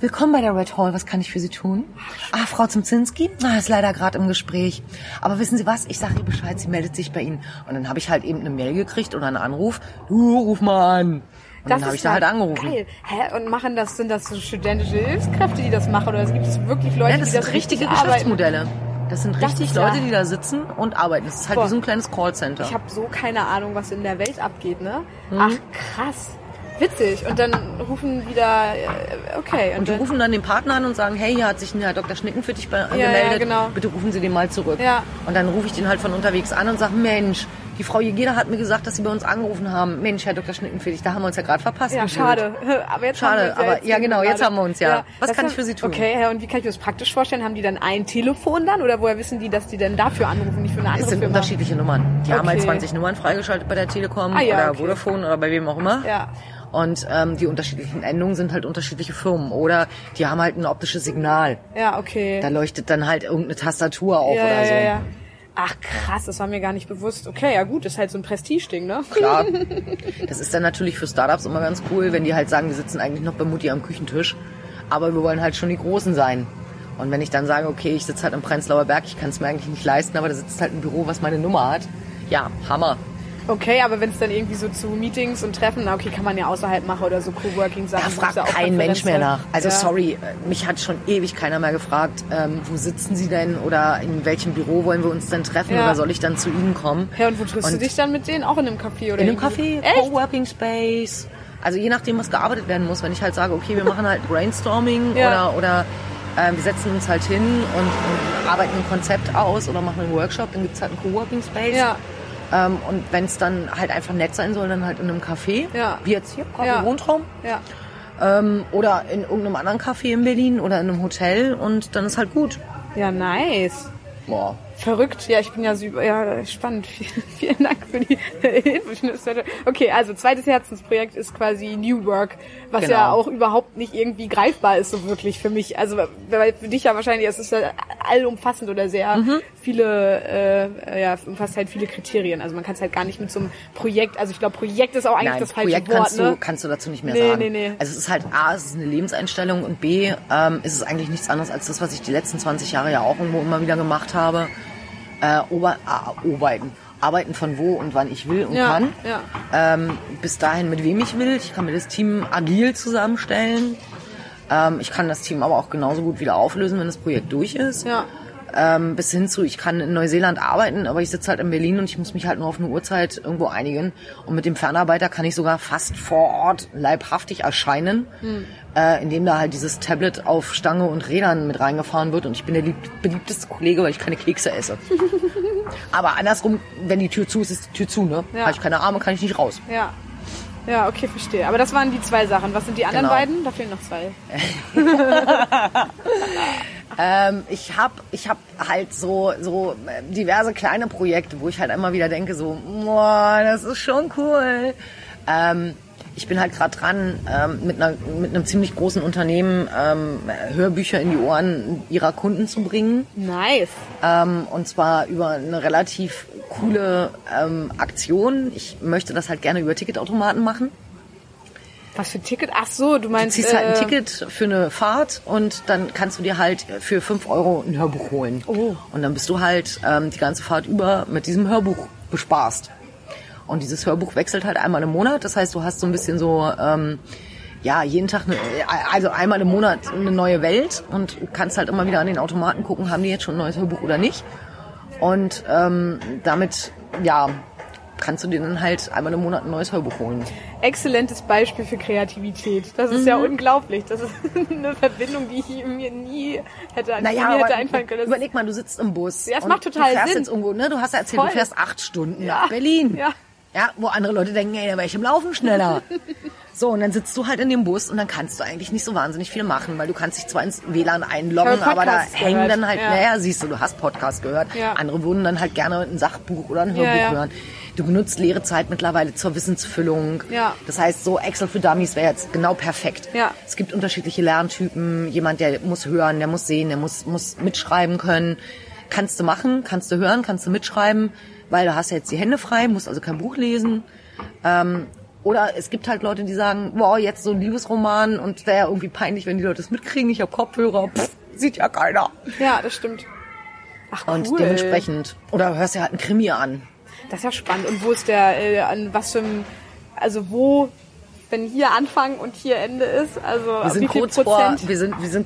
willkommen bei der Red Hall, was kann ich für Sie tun? Ah, Frau Zimzinski? Ah, ist leider gerade im Gespräch. Aber wissen Sie was? Ich sage ihr Bescheid, sie meldet sich bei Ihnen. Und dann habe ich halt eben eine Mail gekriegt oder einen Anruf. Du, ruf mal an. Und das dann habe ich da halt angerufen. Geil. Hä? Und sind das so studentische Hilfskräfte, die das machen? Oder gibt es wirklich Leute, die das richtige Geschäftsmodelle arbeiten? Das sind richtig Leute, die da sitzen und arbeiten. Das ist halt wie so ein kleines Callcenter. Ich habe so keine Ahnung, was in der Welt abgeht, ne? Mhm. Ach, krass. Witzig. Und dann rufen wieder... Okay. Und die rufen dann den Partner an und sagen, hey, hier hat sich ein Herr Dr. Schnicken für dich gemeldet. Ja, genau. Bitte rufen Sie den mal zurück. Ja. Und dann rufe ich den halt von unterwegs an und sage, Mensch, die Frau Jäger hat mir gesagt, dass Sie bei uns angerufen haben. Mensch, Herr Dr. Schnicken für dich, da haben wir uns ja gerade verpasst. Ja, schade. Aber jetzt schade, haben wir aber ja genau, jetzt haben wir uns ja. Was kann ich für Sie tun? Okay, und wie kann ich mir das praktisch vorstellen? Haben die dann ein Telefon dann? Oder woher wissen die, dass die denn dafür anrufen, nicht für eine andere Firma? Es sind unterschiedliche Nummern. Die haben halt 20 Nummern freigeschaltet bei der Telekom oder Vodafone oder bei wem auch immer. Ja. Und die unterschiedlichen Endungen sind halt unterschiedliche Firmen. Oder die haben halt ein optisches Signal. Ja, okay. Da leuchtet dann halt irgendeine Tastatur auf oder so. Ja. Ach krass, das war mir gar nicht bewusst. Okay, ja gut, das ist halt so ein Prestige-Ding, ne? Klar. Das ist dann natürlich für Startups immer ganz cool, wenn die halt sagen, wir sitzen eigentlich noch bei Mutti am Küchentisch, aber wir wollen halt schon die Großen sein. Und wenn ich dann sage, okay, ich sitze halt im Prenzlauer Berg, ich kann es mir eigentlich nicht leisten, aber da sitzt halt ein Büro, was meine Nummer hat. Ja, Hammer. Okay, aber wenn es dann irgendwie so zu Meetings und Treffen, na okay, kann man ja außerhalb machen oder so Coworking-Sachen. Da fragt ja auch kein Mensch mehr nach. Also sorry, mich hat schon ewig keiner mehr gefragt, wo sitzen Sie denn oder in welchem Büro wollen wir uns denn treffen oder soll ich dann zu Ihnen kommen? Ja, und wo triffst du dich dann mit denen? Auch in einem Café? Oder in einem Café, Coworking-Space. Also je nachdem, was gearbeitet werden muss. Wenn ich halt sage, okay, wir machen halt Brainstorming oder wir setzen uns halt hin und arbeiten ein Konzept aus oder machen einen Workshop, dann gibt es halt einen Coworking-Space. Ja. Und wenn es dann halt einfach nett sein soll, dann halt in einem Café, wie jetzt hier im Wohnraum oder in irgendeinem anderen Café in Berlin oder in einem Hotel und dann ist halt gut. Ja, nice. Boah. Verrückt. Ja, ich bin ja spannend. Vielen Dank für die Hilfe. Okay, also zweites Herzensprojekt ist quasi NewWork, was ja auch überhaupt nicht irgendwie greifbar ist so wirklich für mich. Also weil für dich ja wahrscheinlich, es ist ja allumfassend oder sehr umfasst halt viele Kriterien. Also man kann es halt gar nicht mit so einem Projekt, also ich glaube Projekt ist auch eigentlich das falsche Wort. Projekt kannst du dazu nicht mehr sagen. Nee. Also es ist halt A, es ist eine Lebenseinstellung und B, ist es eigentlich nichts anderes als das, was ich die letzten 20 Jahre ja auch irgendwo immer wieder gemacht habe. Arbeiten von wo und wann ich will und kann. Ja. Bis dahin mit wem ich will. Ich kann mir das Team agil zusammenstellen. Ich kann das Team aber auch genauso gut wieder auflösen, wenn das Projekt durch ist. Ja. Bis hin zu, ich kann in Neuseeland arbeiten, aber ich sitze halt in Berlin und ich muss mich halt nur auf eine Uhrzeit irgendwo einigen. Und mit dem Fernarbeiter kann ich sogar fast vor Ort leibhaftig erscheinen, indem da halt dieses Tablet auf Stange und Rädern mit reingefahren wird. Und ich bin der beliebteste Kollege, weil ich keine Kekse esse. Aber andersrum, wenn die Tür zu ist, ist die Tür zu, ne? Ja. Habe ich keine Arme, kann ich nicht raus. Ja. Ja, okay, verstehe. Aber das waren die zwei Sachen. Was sind die anderen beiden? Da fehlen noch zwei. Ich hab halt so diverse kleine Projekte, wo ich halt immer wieder denke, so, boah, das ist schon cool. Ich bin halt gerade dran, mit einem ziemlich großen Unternehmen Hörbücher in die Ohren ihrer Kunden zu bringen. Nice. Und zwar über eine relativ coole Aktion. Ich möchte das halt gerne über Ticketautomaten machen. Was für ein Ticket? Ach so, du meinst... Du ziehst halt ein Ticket für eine Fahrt und dann kannst du dir halt für 5 € ein Hörbuch holen. Oh. Und dann bist du halt die ganze Fahrt über mit diesem Hörbuch bespaßt. Und dieses Hörbuch wechselt halt einmal im Monat. Das heißt, du hast so ein bisschen so, jeden Tag, einmal im Monat eine neue Welt und kannst halt immer wieder an den Automaten gucken, haben die jetzt schon ein neues Hörbuch oder nicht. Und damit, kannst du dir dann halt einmal im Monat ein neues Hörbuch holen. Exzellentes Beispiel für Kreativität. Das ist ja unglaublich. Das ist eine Verbindung, die ich mir nie hätte einfallen können. Überleg mal, du sitzt im Bus. Ja, das macht total Sinn. Du fährst jetzt irgendwo, ne? Du hast ja erzählt, du fährst 8 Stunden nach Berlin. Ja. Ja, wo andere Leute denken, ey, da wäre ich im Laufen schneller. So, und dann sitzt du halt in dem Bus und dann kannst du eigentlich nicht so wahnsinnig viel machen, weil du kannst dich zwar ins WLAN einloggen, aber da hängen dann halt, siehst du, du hast Podcast gehört. Ja. Andere würden dann halt gerne ein Sachbuch oder ein Hörbuch hören. Du benutzt leere Zeit mittlerweile zur Wissensfüllung. Ja. Das heißt, so Excel für Dummies wäre jetzt genau perfekt. Ja. Es gibt unterschiedliche Lerntypen. Jemand, der muss hören, der muss sehen, der muss mitschreiben können. Kannst du machen, kannst du hören, kannst du mitschreiben. Weil du hast ja jetzt die Hände frei, musst also kein Buch lesen. Oder es gibt halt Leute, die sagen, wow, jetzt so ein Liebesroman und wäre ja irgendwie peinlich, wenn die Leute das mitkriegen. Ich habe Kopfhörer, sieht ja keiner. Ja, das stimmt. Ach, cool. Und dementsprechend, oder hörst ja halt einen Krimi an. Das ist ja spannend. Und wo ist wenn hier Anfang und hier Ende ist, also wir sind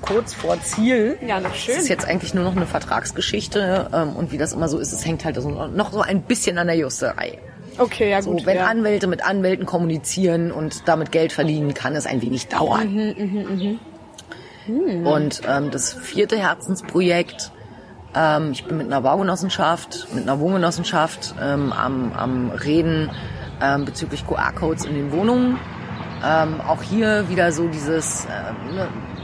kurz vor Ziel. Ja, noch schön. Das ist jetzt eigentlich nur noch eine Vertragsgeschichte und wie das immer so ist, es hängt halt noch so ein bisschen an der Justerei. Okay, ja gut. So, wenn Anwälte mit Anwälten kommunizieren und damit Geld verdienen, kann es ein wenig dauern. Und das vierte Herzensprojekt, ich bin mit einer Baugenossenschaft, mit einer Wohngenossenschaft am Reden bezüglich QR-Codes in den Wohnungen. Auch hier wieder so dieses,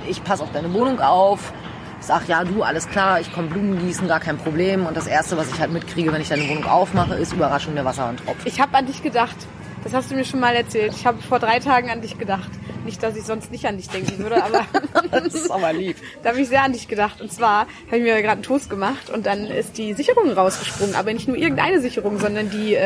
ich passe auf deine Wohnung auf, ich sag, ja du, alles klar, ich komme Blumen gießen, gar kein Problem. Und das Erste, was ich halt mitkriege, wenn ich deine Wohnung aufmache, ist Überraschung, der Wasserhahn tropft. Ich habe an dich gedacht, das hast du mir schon mal erzählt. Ich habe vor 3 Tagen an dich gedacht. Nicht, dass ich sonst nicht an dich denken würde, aber das ist aber lieb. Da habe ich sehr an dich gedacht. Und zwar habe ich mir gerade einen Toast gemacht und dann ist die Sicherung rausgesprungen. Aber nicht nur irgendeine Sicherung, sondern die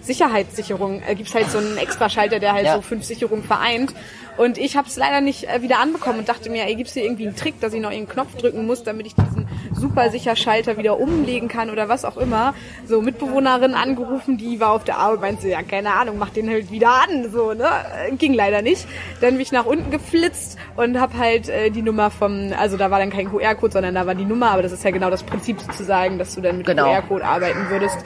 Sicherheitssicherung. Gibt's halt so einen extra Schalter, der halt so 5 Sicherungen vereint. Und ich habe es leider nicht wieder anbekommen und dachte mir, ey, gibt's hier irgendwie einen Trick, dass ich noch irgendeinen Knopf drücken muss, damit ich diesen super sicher Schalter wieder umlegen kann oder was auch immer. So, Mitbewohnerin angerufen, die war auf der Arbeit, meinte so, ja, keine Ahnung, mach den halt wieder an, so, ne? Ging leider nicht. Dann bin ich nach unten geflitzt und habe halt die Nummer vom, also da war dann kein QR-Code, sondern da war die Nummer, aber das ist ja genau das Prinzip sozusagen, dass du dann mit QR-Code arbeiten würdest.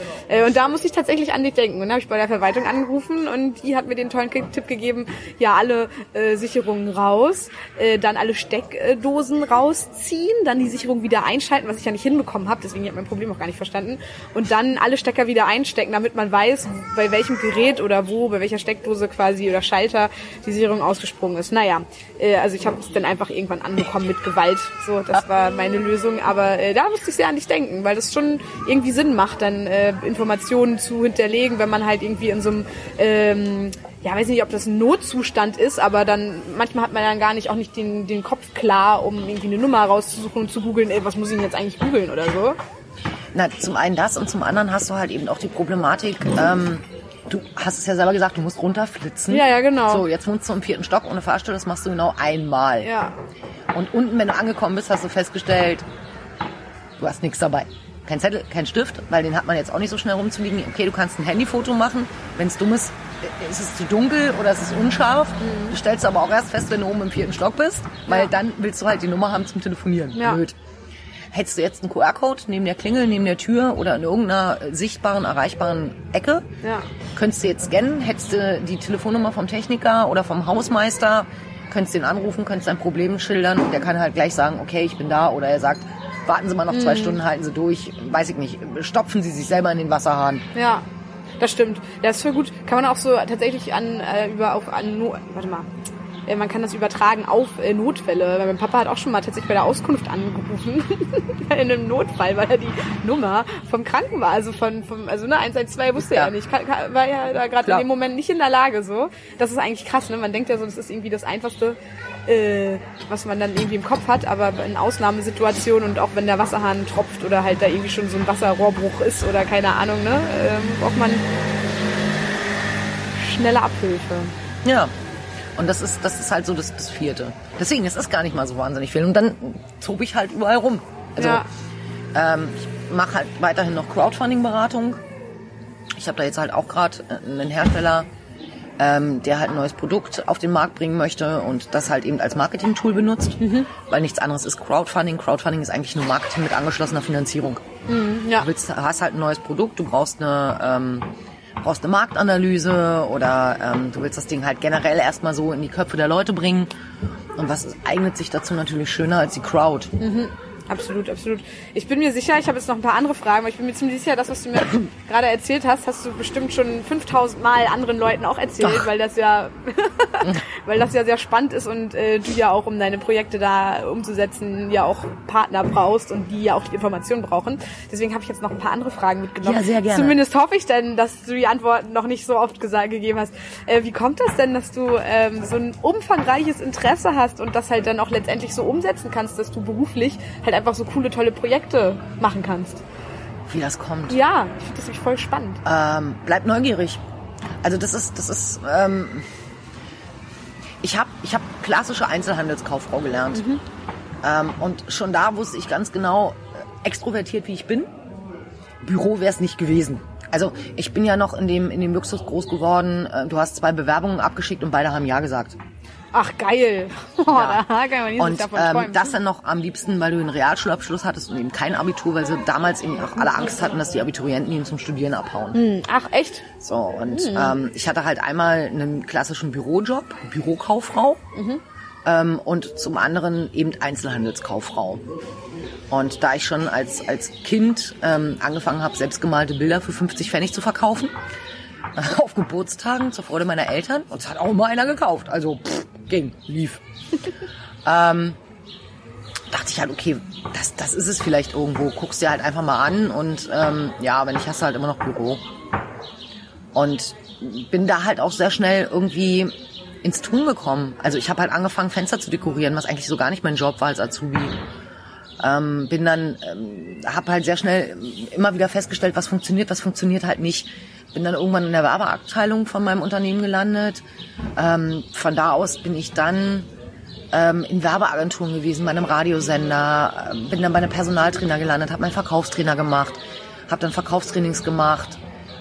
Und da musste ich tatsächlich an dich denken. Und dann habe ich bei der Verwaltung angerufen und die hat mir den tollen Tipp gegeben, ja, alle Sicherungen raus, dann alle Steckdosen rausziehen, dann die Sicherung wieder einschalten, was ich ja nicht hinbekommen habe, deswegen habe ich mein Problem auch gar nicht verstanden. Und dann alle Stecker wieder einstecken, damit man weiß, bei welchem Gerät oder wo, bei welcher Steckdose quasi oder Schalter die Sicherung ausgesprungen ist. Naja, also ich habe es dann einfach irgendwann anbekommen mit Gewalt. So, das war meine Lösung. Aber da musste ich sehr an dich denken, weil das schon irgendwie Sinn macht, dann Informationen zu hinterlegen, wenn man halt irgendwie in so einem ja, weiß nicht, ob das ein Notzustand ist, aber dann, manchmal hat man dann gar nicht, auch nicht den Kopf klar, um irgendwie eine Nummer rauszusuchen und zu googeln, ey, was muss ich denn jetzt eigentlich googeln oder so? Na, zum einen das und zum anderen hast du halt eben auch die Problematik, du hast es ja selber gesagt, du musst runterflitzen. Ja, genau. So, jetzt wohnst du im 4. Stock ohne Fahrstuhl, das machst du genau einmal. Ja. Und unten, wenn du angekommen bist, hast du festgestellt, du hast nichts dabei. Kein Zettel, kein Stift, weil den hat man jetzt auch nicht so schnell rumzuliegen. Okay, du kannst ein Handyfoto machen, wenn es dumm ist. Ist es zu dunkel oder ist es unscharf? Mhm. Das stellst du aber auch erst fest, wenn du oben im 4. Stock bist, weil dann willst du halt die Nummer haben zum Telefonieren. Ja. Blöd. Hättest du jetzt einen QR-Code neben der Klingel, neben der Tür oder in irgendeiner sichtbaren, erreichbaren Ecke, könntest du jetzt scannen, hättest du die Telefonnummer vom Techniker oder vom Hausmeister, könntest den anrufen, könntest dein Problem schildern und der kann halt gleich sagen, okay, ich bin da, oder er sagt, warten Sie mal noch 2 Stunden, halten Sie durch, weiß ich nicht, stopfen Sie sich selber in den Wasserhahn. Ja. Das stimmt. Das ist voll gut. Kann man auch so tatsächlich man kann das übertragen auf Notfälle. Weil mein Papa hat auch schon mal tatsächlich bei der Auskunft angerufen in einem Notfall, weil er die Nummer vom Kranken war, also von 112 wusste er ja nicht, war ja da gerade in dem Moment nicht in der Lage so. Das ist eigentlich krass, ne? Man denkt ja so, das ist irgendwie das Einfachste, was man dann irgendwie im Kopf hat, aber in Ausnahmesituationen und auch wenn der Wasserhahn tropft oder halt da irgendwie schon so ein Wasserrohrbruch ist oder keine Ahnung, ne, braucht man schnelle Abhilfe. Ja. Und das ist halt so das Vierte. Deswegen, es ist gar nicht mal so wahnsinnig viel. Und dann tobe ich halt überall rum. Also ich mache halt weiterhin noch Crowdfunding-Beratung. Ich habe da jetzt halt auch gerade einen Hersteller, der halt ein neues Produkt auf den Markt bringen möchte und das halt eben als Marketing-Tool benutzt, weil nichts anderes ist Crowdfunding. Crowdfunding ist eigentlich nur Marketing mit angeschlossener Finanzierung. Mhm, ja. Du hast halt ein neues Produkt, du brauchst eine Marktanalyse oder du willst das Ding halt generell erstmal so in die Köpfe der Leute bringen. Und was eignet sich dazu natürlich schöner als die Crowd? Mhm. Absolut, absolut. Ich bin mir sicher, ich habe jetzt noch ein paar andere Fragen, aber ich bin mir ziemlich sicher, das, was du mir gerade erzählt hast, hast du bestimmt schon 5000 Mal anderen Leuten auch erzählt, weil das ja sehr spannend ist und du ja auch, um deine Projekte da umzusetzen, ja auch Partner brauchst und die ja auch die Informationen brauchen. Deswegen habe ich jetzt noch ein paar andere Fragen mitgenommen. Ja, sehr gerne. Zumindest hoffe ich dann, dass du die Antworten noch nicht so oft gegeben hast. Wie kommt das denn, dass du so ein umfangreiches Interesse hast und das halt dann auch letztendlich so umsetzen kannst, dass du beruflich halt einfach so coole, tolle Projekte machen kannst? Wie das kommt? Ja, ich finde das nämlich voll spannend. Bleib neugierig. Also ich habe klassische Einzelhandelskauffrau gelernt. Mhm. Und schon da wusste ich ganz genau, extrovertiert wie ich bin, Büro wäre es nicht gewesen. Also ich bin ja noch in dem Luxus groß geworden, du hast 2 Bewerbungen abgeschickt und beide haben Ja gesagt. Ach, geil. Ja. Da kann man nicht und davon träumen. Das dann noch am liebsten, weil du einen Realschulabschluss hattest und eben kein Abitur, weil sie damals eben auch alle Angst hatten, dass die Abiturienten eben zum Studieren abhauen. Ach, echt? So, und ich hatte halt einmal einen klassischen Bürojob, Bürokauffrau und zum anderen eben Einzelhandelskauffrau. Und da ich schon als Kind angefangen habe, selbstgemalte Bilder für 50 Pfennig zu verkaufen, auf Geburtstagen zur Freude meiner Eltern. Und es hat auch immer einer gekauft. Also ging, lief. Dachte ich halt, okay, das ist es vielleicht irgendwo. Guckst dir halt einfach mal an und wenn nicht, hast du halt immer noch Büro. Und bin da halt auch sehr schnell irgendwie ins Tun gekommen. Also ich habe halt angefangen, Fenster zu dekorieren, was eigentlich so gar nicht mein Job war als Azubi. Bin dann, habe halt sehr schnell immer wieder festgestellt, was funktioniert halt nicht. Bin dann irgendwann in der Werbeabteilung von meinem Unternehmen gelandet. Von da aus bin ich dann in Werbeagenturen gewesen, bei einem Radiosender, bin dann bei einem Personaltrainer gelandet, habe meinen Verkaufstrainer gemacht, habe dann Verkaufstrainings gemacht,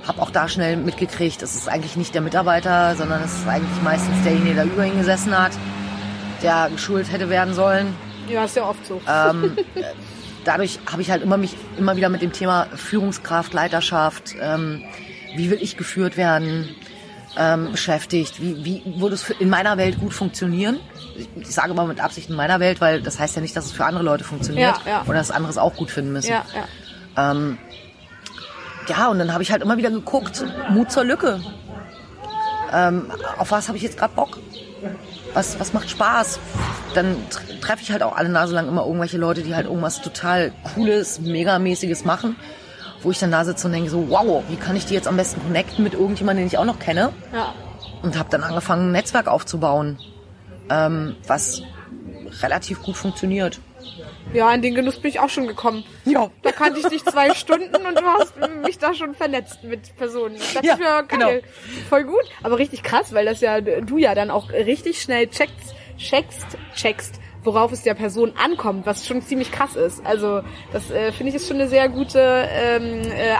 habe auch da schnell mitgekriegt, es ist eigentlich nicht der Mitarbeiter, sondern es ist eigentlich meistens derjenige, der über ihn gesessen hat, der geschult hätte werden sollen. Ja, ist ja oft so. Dadurch habe ich halt immer wieder mit dem Thema Führungskraft, Leiterschaft, wie will ich geführt werden, beschäftigt, wie würde es in meiner Welt gut funktionieren. Ich sage immer mit Absicht in meiner Welt, weil das heißt ja nicht, dass es für andere Leute funktioniert ja. oder dass andere es auch gut finden müssen. Ja. Ja, und dann habe ich halt immer wieder geguckt, Mut zur Lücke. Auf was habe ich jetzt gerade Bock? Was macht Spaß? Dann treffe ich halt auch alle Nase lang immer irgendwelche Leute, die halt irgendwas total Cooles, Megamäßiges machen, wo ich dann da sitze und denke so, wow, wie kann ich die jetzt am besten connecten mit irgendjemandem, den ich auch noch kenne? Ja. Und habe dann angefangen, ein Netzwerk aufzubauen, was relativ gut funktioniert. Ja, in den Genuss bin ich auch schon gekommen. Ja. Da kannte ich dich 2 Stunden und du hast mich da schon vernetzt mit Personen. Das dachte ich mir, geil, genau. Voll gut. Aber richtig krass, weil das ja du ja dann auch richtig schnell checkst, worauf es der Person ankommt, was schon ziemlich krass ist. Also das finde ich ist schon eine sehr gute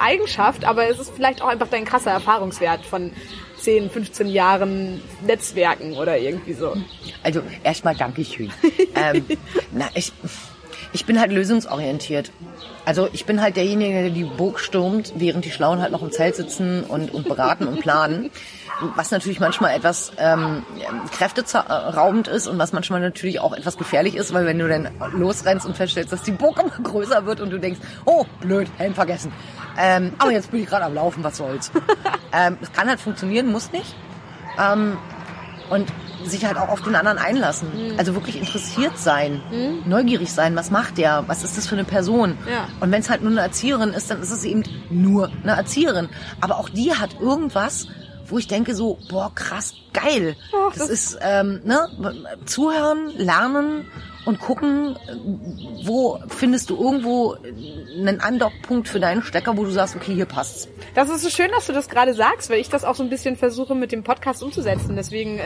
Eigenschaft, aber es ist vielleicht auch einfach dein krasser Erfahrungswert von 10, 15 Jahren Netzwerken oder irgendwie so. Also erstmal Dankeschön. Ich bin halt lösungsorientiert. Also ich bin halt derjenige, der die Burg stürmt, während die Schlauen halt noch im Zelt sitzen und beraten und planen. Was natürlich manchmal etwas kräfteraubend ist und was manchmal natürlich auch etwas gefährlich ist, weil wenn du dann losrennst und feststellst, dass die Burg immer größer wird und du denkst, oh, blöd, Helm vergessen. Aber jetzt bin ich gerade am Laufen, was soll's. Es kann halt funktionieren, muss nicht. Und sich halt auch auf den anderen einlassen. Mhm. Also wirklich interessiert sein, neugierig sein. Was macht der? Was ist das für eine Person? Ja. Und wenn es halt nur eine Erzieherin ist, dann ist es eben nur eine Erzieherin. Aber auch die hat irgendwas, wo ich denke so, boah, krass, geil. Ach, das ist zuhören, lernen und gucken, wo findest du irgendwo einen Andockpunkt für deinen Stecker, wo du sagst, okay, hier passt's. Das ist so schön, dass du das gerade sagst, weil ich das auch so ein bisschen versuche, mit dem Podcast umzusetzen. Deswegen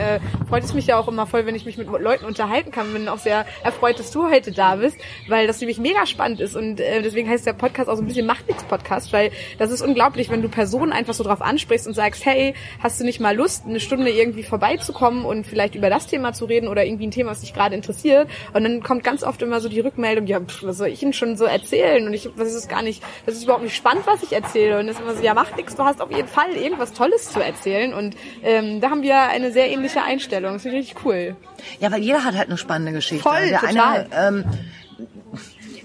freut es mich ja auch immer voll, wenn ich mich mit Leuten unterhalten kann. Bin auch sehr erfreut, dass du heute da bist, weil das nämlich mega spannend ist. Und deswegen heißt der Podcast auch so ein bisschen Machtnix Podcast, weil das ist unglaublich, wenn du Personen einfach so drauf ansprichst und sagst, hey, hast du nicht mal Lust, eine Stunde irgendwie vorbeizukommen und vielleicht über das Thema zu reden oder irgendwie ein Thema, was dich gerade interessiert? Und dann kommt ganz oft immer so die Rückmeldung, ja, was soll ich denn schon so erzählen? Und das ist überhaupt nicht spannend, was ich erzähle. Und das ist immer so, ja, macht nichts, du hast auf jeden Fall irgendwas Tolles zu erzählen. Und da haben wir eine sehr ähnliche Einstellung. Das finde ich richtig cool. Ja, weil jeder hat halt eine spannende Geschichte. Voll, der total. Eine,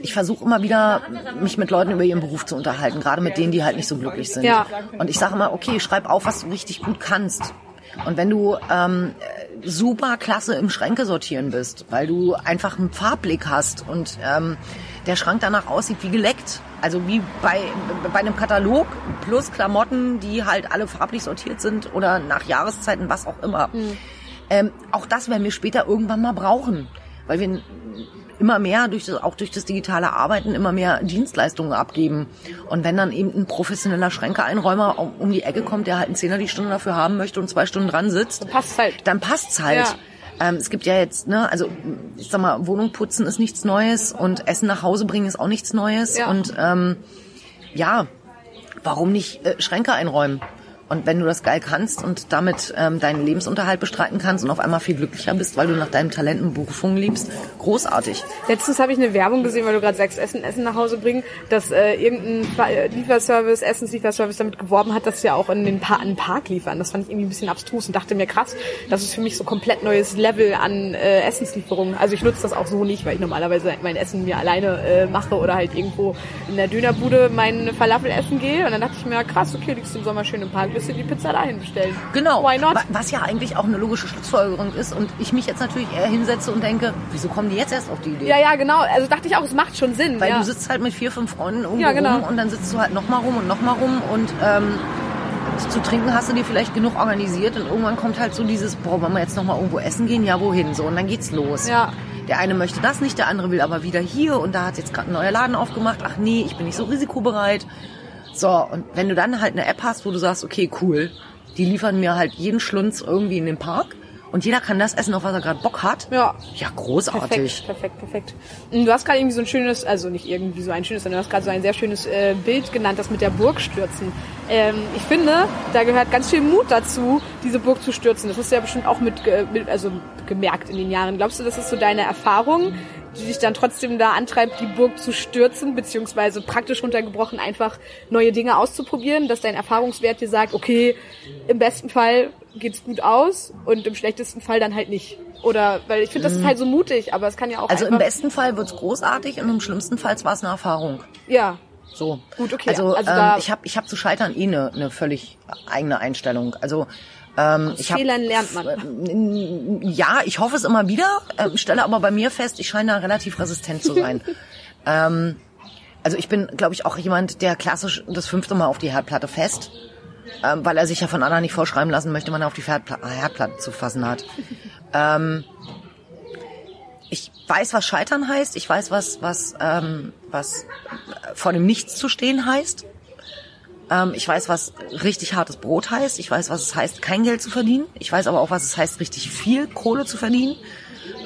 ich versuche immer wieder, mich mit Leuten über ihren Beruf zu unterhalten, gerade mit denen, die halt nicht so glücklich sind. Ja. Und ich sage immer, okay, schreib auf, was du richtig gut kannst. Und wenn du super klasse im Schränke sortieren bist, weil du einfach einen Farbblick hast und der Schrank danach aussieht wie geleckt, also wie bei einem Katalog plus Klamotten, die halt alle farblich sortiert sind oder nach Jahreszeiten, was auch immer. Mhm. Auch das werden wir später irgendwann mal brauchen, weil wir immer mehr durch das digitale Arbeiten immer mehr Dienstleistungen abgeben. Und wenn dann eben ein professioneller Schränkeeinräumer um die Ecke kommt, der halt einen Zehner die Stunde dafür haben möchte und 2 Stunden dran sitzt, dann passt's halt. Ja. Es gibt ja jetzt, also ich sag mal, Wohnung putzen ist nichts Neues und Essen nach Hause bringen ist auch nichts Neues. Ja. Und warum nicht Schränke einräumen? Und wenn du das geil kannst und damit deinen Lebensunterhalt bestreiten kannst und auf einmal viel glücklicher bist, weil du nach deinem Talent und Berufung liebst, großartig. Letztens habe ich eine Werbung gesehen, weil du gerade sagst, Essen nach Hause bringen, dass irgendein Essenslieferservice damit geworben hat, dass sie ja auch in den Park liefern. Das fand ich irgendwie ein bisschen abstrus und dachte mir, krass, das ist für mich so komplett neues Level an Essenslieferungen. Also ich nutze das auch so nicht, weil ich normalerweise mein Essen mir alleine mache oder halt irgendwo in der Dönerbude mein Falafel essen gehe. Und dann dachte ich mir, krass, okay, liegst du im Sommer schön im Park, die Pizza dahin bestellen. Genau. Why not? Was ja eigentlich auch eine logische Schlussfolgerung ist und ich mich jetzt natürlich eher hinsetze und denke, wieso kommen die jetzt erst auf die Idee? Ja, ja, genau. Also dachte ich auch, es macht schon Sinn. Weil du sitzt halt mit 4, 5 Freunden irgendwo rum und dann sitzt du halt nochmal rum und nichts zu trinken, hast du dir vielleicht genug organisiert und irgendwann kommt halt so dieses, boah, wollen wir jetzt nochmal irgendwo essen gehen? Ja, wohin? So, und dann geht's los. Ja. Der eine möchte das nicht, der andere will aber wieder hier und da hat jetzt gerade ein neuer Laden aufgemacht. Ach nee, ich bin nicht so risikobereit. So, und wenn du dann halt eine App hast, wo du sagst, okay, cool, die liefern mir halt jeden Schlunz irgendwie in den Park. Und jeder kann das essen, auf was er gerade Bock hat. Ja. Ja, großartig. Perfekt. Du hast gerade irgendwie so ein schönes, also nicht irgendwie so ein schönes, sondern du hast gerade so ein sehr schönes Bild genannt, das mit der Burg stürzen. Ich finde, da gehört ganz viel Mut dazu, diese Burg zu stürzen. Das hast du ja bestimmt auch also gemerkt in den Jahren. Glaubst du, das ist so deine Erfahrung, die dich dann trotzdem da antreibt, die Burg zu stürzen, beziehungsweise praktisch runtergebrochen einfach neue Dinge auszuprobieren, dass dein Erfahrungswert dir sagt, okay, im besten Fall geht's gut aus und im schlechtesten Fall dann halt nicht. Oder, weil ich finde, das ist halt so mutig, aber es kann ja auch also im besten Fall wird's großartig und im schlimmsten Fall war es eine Erfahrung. Ja. So. Gut, okay. Also ich hab zu scheitern eine völlig eigene Einstellung. Also aus Fehlern lernt man. Ja, ich hoffe es immer wieder, stelle aber bei mir fest, ich scheine da relativ resistent zu sein. Also ich bin, glaube ich, auch jemand, der klassisch das 5. Mal auf die Herdplatte fest. Weil er sich ja von anderen nicht vorschreiben lassen möchte, man auf die Herdplatte zu fassen hat. Ich weiß, was Scheitern heißt. Ich weiß, was vor dem Nichts zu stehen heißt. Ich weiß, was richtig hartes Brot heißt. Ich weiß, was es heißt, kein Geld zu verdienen. Ich weiß aber auch, was es heißt, richtig viel Kohle zu verdienen,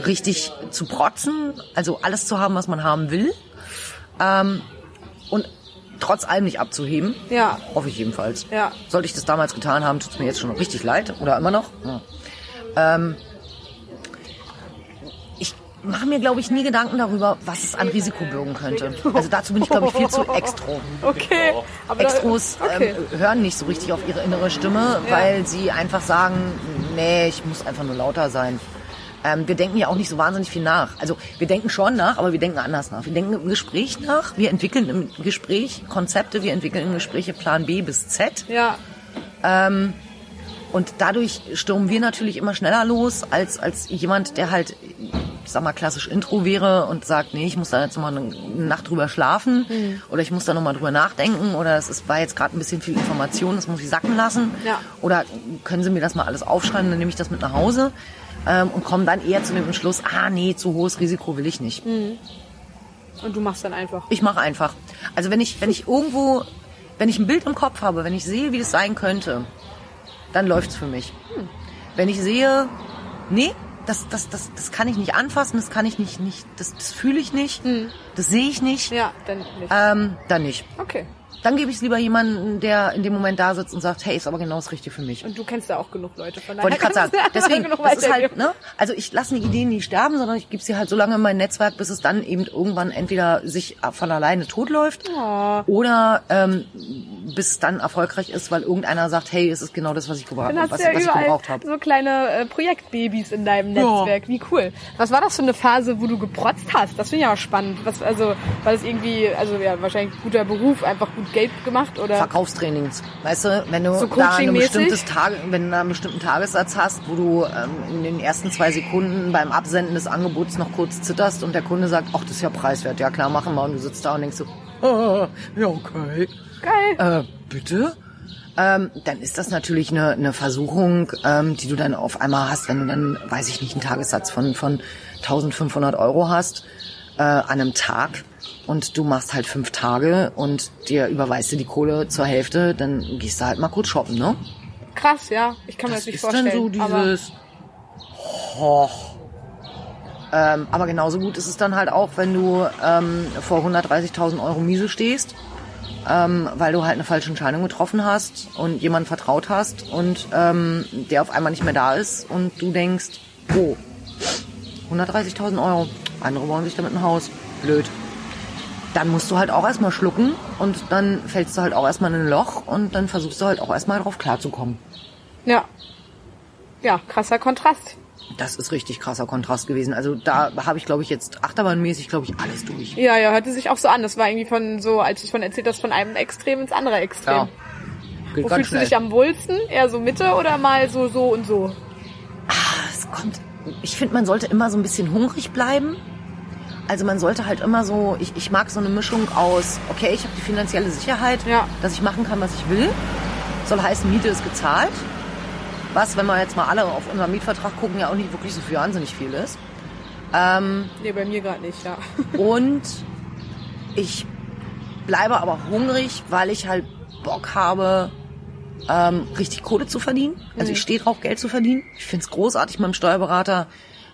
richtig zu protzen, also alles zu haben, was man haben will. Und trotz allem nicht abzuheben. Ja. Hoffe ich jedenfalls. Ja. Sollte ich das damals getan haben, tut's mir jetzt schon richtig leid. Oder immer noch. Ja. Ich mache mir, glaube ich, nie Gedanken darüber, was es an Risiko bürgen könnte. Also dazu bin ich, glaube ich, viel zu extro. Okay. Extros hören nicht so richtig auf ihre innere Stimme, weil sie einfach sagen, nee, ich muss einfach nur lauter sein. Wir denken ja auch nicht so wahnsinnig viel nach. Also wir denken schon nach, aber wir denken anders nach. Wir denken im Gespräch nach, wir entwickeln im Gespräch Konzepte, wir entwickeln im Gespräch Plan B bis Z. Ja. Und dadurch stürmen wir natürlich immer schneller los, als jemand, der halt, ich sag mal, klassisch Intro wäre und sagt, nee, ich muss da jetzt nochmal eine Nacht drüber schlafen oder ich muss da nochmal drüber nachdenken oder es war jetzt gerade ein bisschen viel Information, das muss ich sacken lassen. Ja. Oder können Sie mir das mal alles aufschreiben, dann nehme ich das mit nach Hause. Und kommen dann eher zu dem Entschluss, nee, zu hohes Risiko will ich nicht. Und du machst dann einfach? Ich mache einfach. Also wenn ich ein Bild im Kopf habe, wenn ich sehe, wie es sein könnte, dann läuft's für mich. Wenn ich sehe, nee, das kann ich nicht anfassen, das kann ich nicht das fühle ich nicht, das sehe ich nicht. Ja, dann nicht. Dann nicht. Okay. Dann gebe ich es lieber jemanden, der in dem Moment da sitzt und sagt, hey, ist aber genau das Richtige für mich. Und du kennst ja auch genug Leute von daher. Wollte ich gerade sagen. Deswegen, das ist halt, ne? Also ich lasse die Ideen nicht sterben, sondern ich gebe sie halt so lange in mein Netzwerk, bis es dann eben irgendwann entweder sich von alleine totläuft oder bis es dann erfolgreich ist, weil irgendeiner sagt, hey, es ist genau das, was ich gebraucht habe. So kleine Projektbabys in deinem Netzwerk. Ja. Wie cool. Was war das für eine Phase, wo du geprotzt hast? Das finde ich auch spannend. War das irgendwie, wahrscheinlich guter Beruf, einfach gut Geld gemacht oder? Verkaufstrainings. Weißt du, wenn du einen bestimmten Tagessatz hast, wo du in den ersten 2 Sekunden beim Absenden des Angebots noch kurz zitterst und der Kunde sagt, ach, das ist ja preiswert, ja klar, machen wir. Und du sitzt da und denkst so, ja, okay. Geil. Bitte? Dann ist das natürlich eine Versuchung, die du dann auf einmal hast, wenn du dann, weiß ich nicht, einen Tagessatz von 1.500 € hast an einem Tag. Und du machst halt 5 Tage und dir überweist dir die Kohle zur Hälfte, dann gehst du halt mal kurz shoppen, ne? Krass, ja. Ich kann mir das nicht vorstellen. Das ist dann so dieses... aber genauso gut ist es dann halt auch, wenn du vor 130.000 € Miese stehst, weil du halt eine falsche Entscheidung getroffen hast und jemanden vertraut hast und der auf einmal nicht mehr da ist und du denkst, 130.000 €, andere wollen sich damit ein Haus. Blöd. Dann musst du halt auch erstmal schlucken und dann fällst du halt auch erstmal in ein Loch und dann versuchst du halt auch erstmal drauf klarzukommen. Ja. Ja, krasser Kontrast. Das ist richtig krasser Kontrast gewesen. Also da habe ich, glaube ich, jetzt achterbahnmäßig, glaube ich, alles durch. Ja, hörte sich auch so an. Das war irgendwie als du es von erzählt hast, von einem Extrem ins andere Extrem. Ja. Wo fühlst du dich am wohlsten? Eher so Mitte oder mal so und so? Es kommt. Ich finde, man sollte immer so ein bisschen hungrig bleiben. Also man sollte halt immer so, ich mag so eine Mischung aus, okay, ich habe die finanzielle Sicherheit, dass ich machen kann, was ich will. Soll heißen, Miete ist gezahlt. Was, wenn wir jetzt mal alle auf unseren Mietvertrag gucken, ja auch nicht wirklich so viel, wahnsinnig viel ist. Nee, bei mir gerade nicht, ja. Und ich bleibe aber hungrig, weil ich halt Bock habe, richtig Kohle zu verdienen. Also ich stehe drauf, Geld zu verdienen. Ich finde es großartig, meinem Steuerberater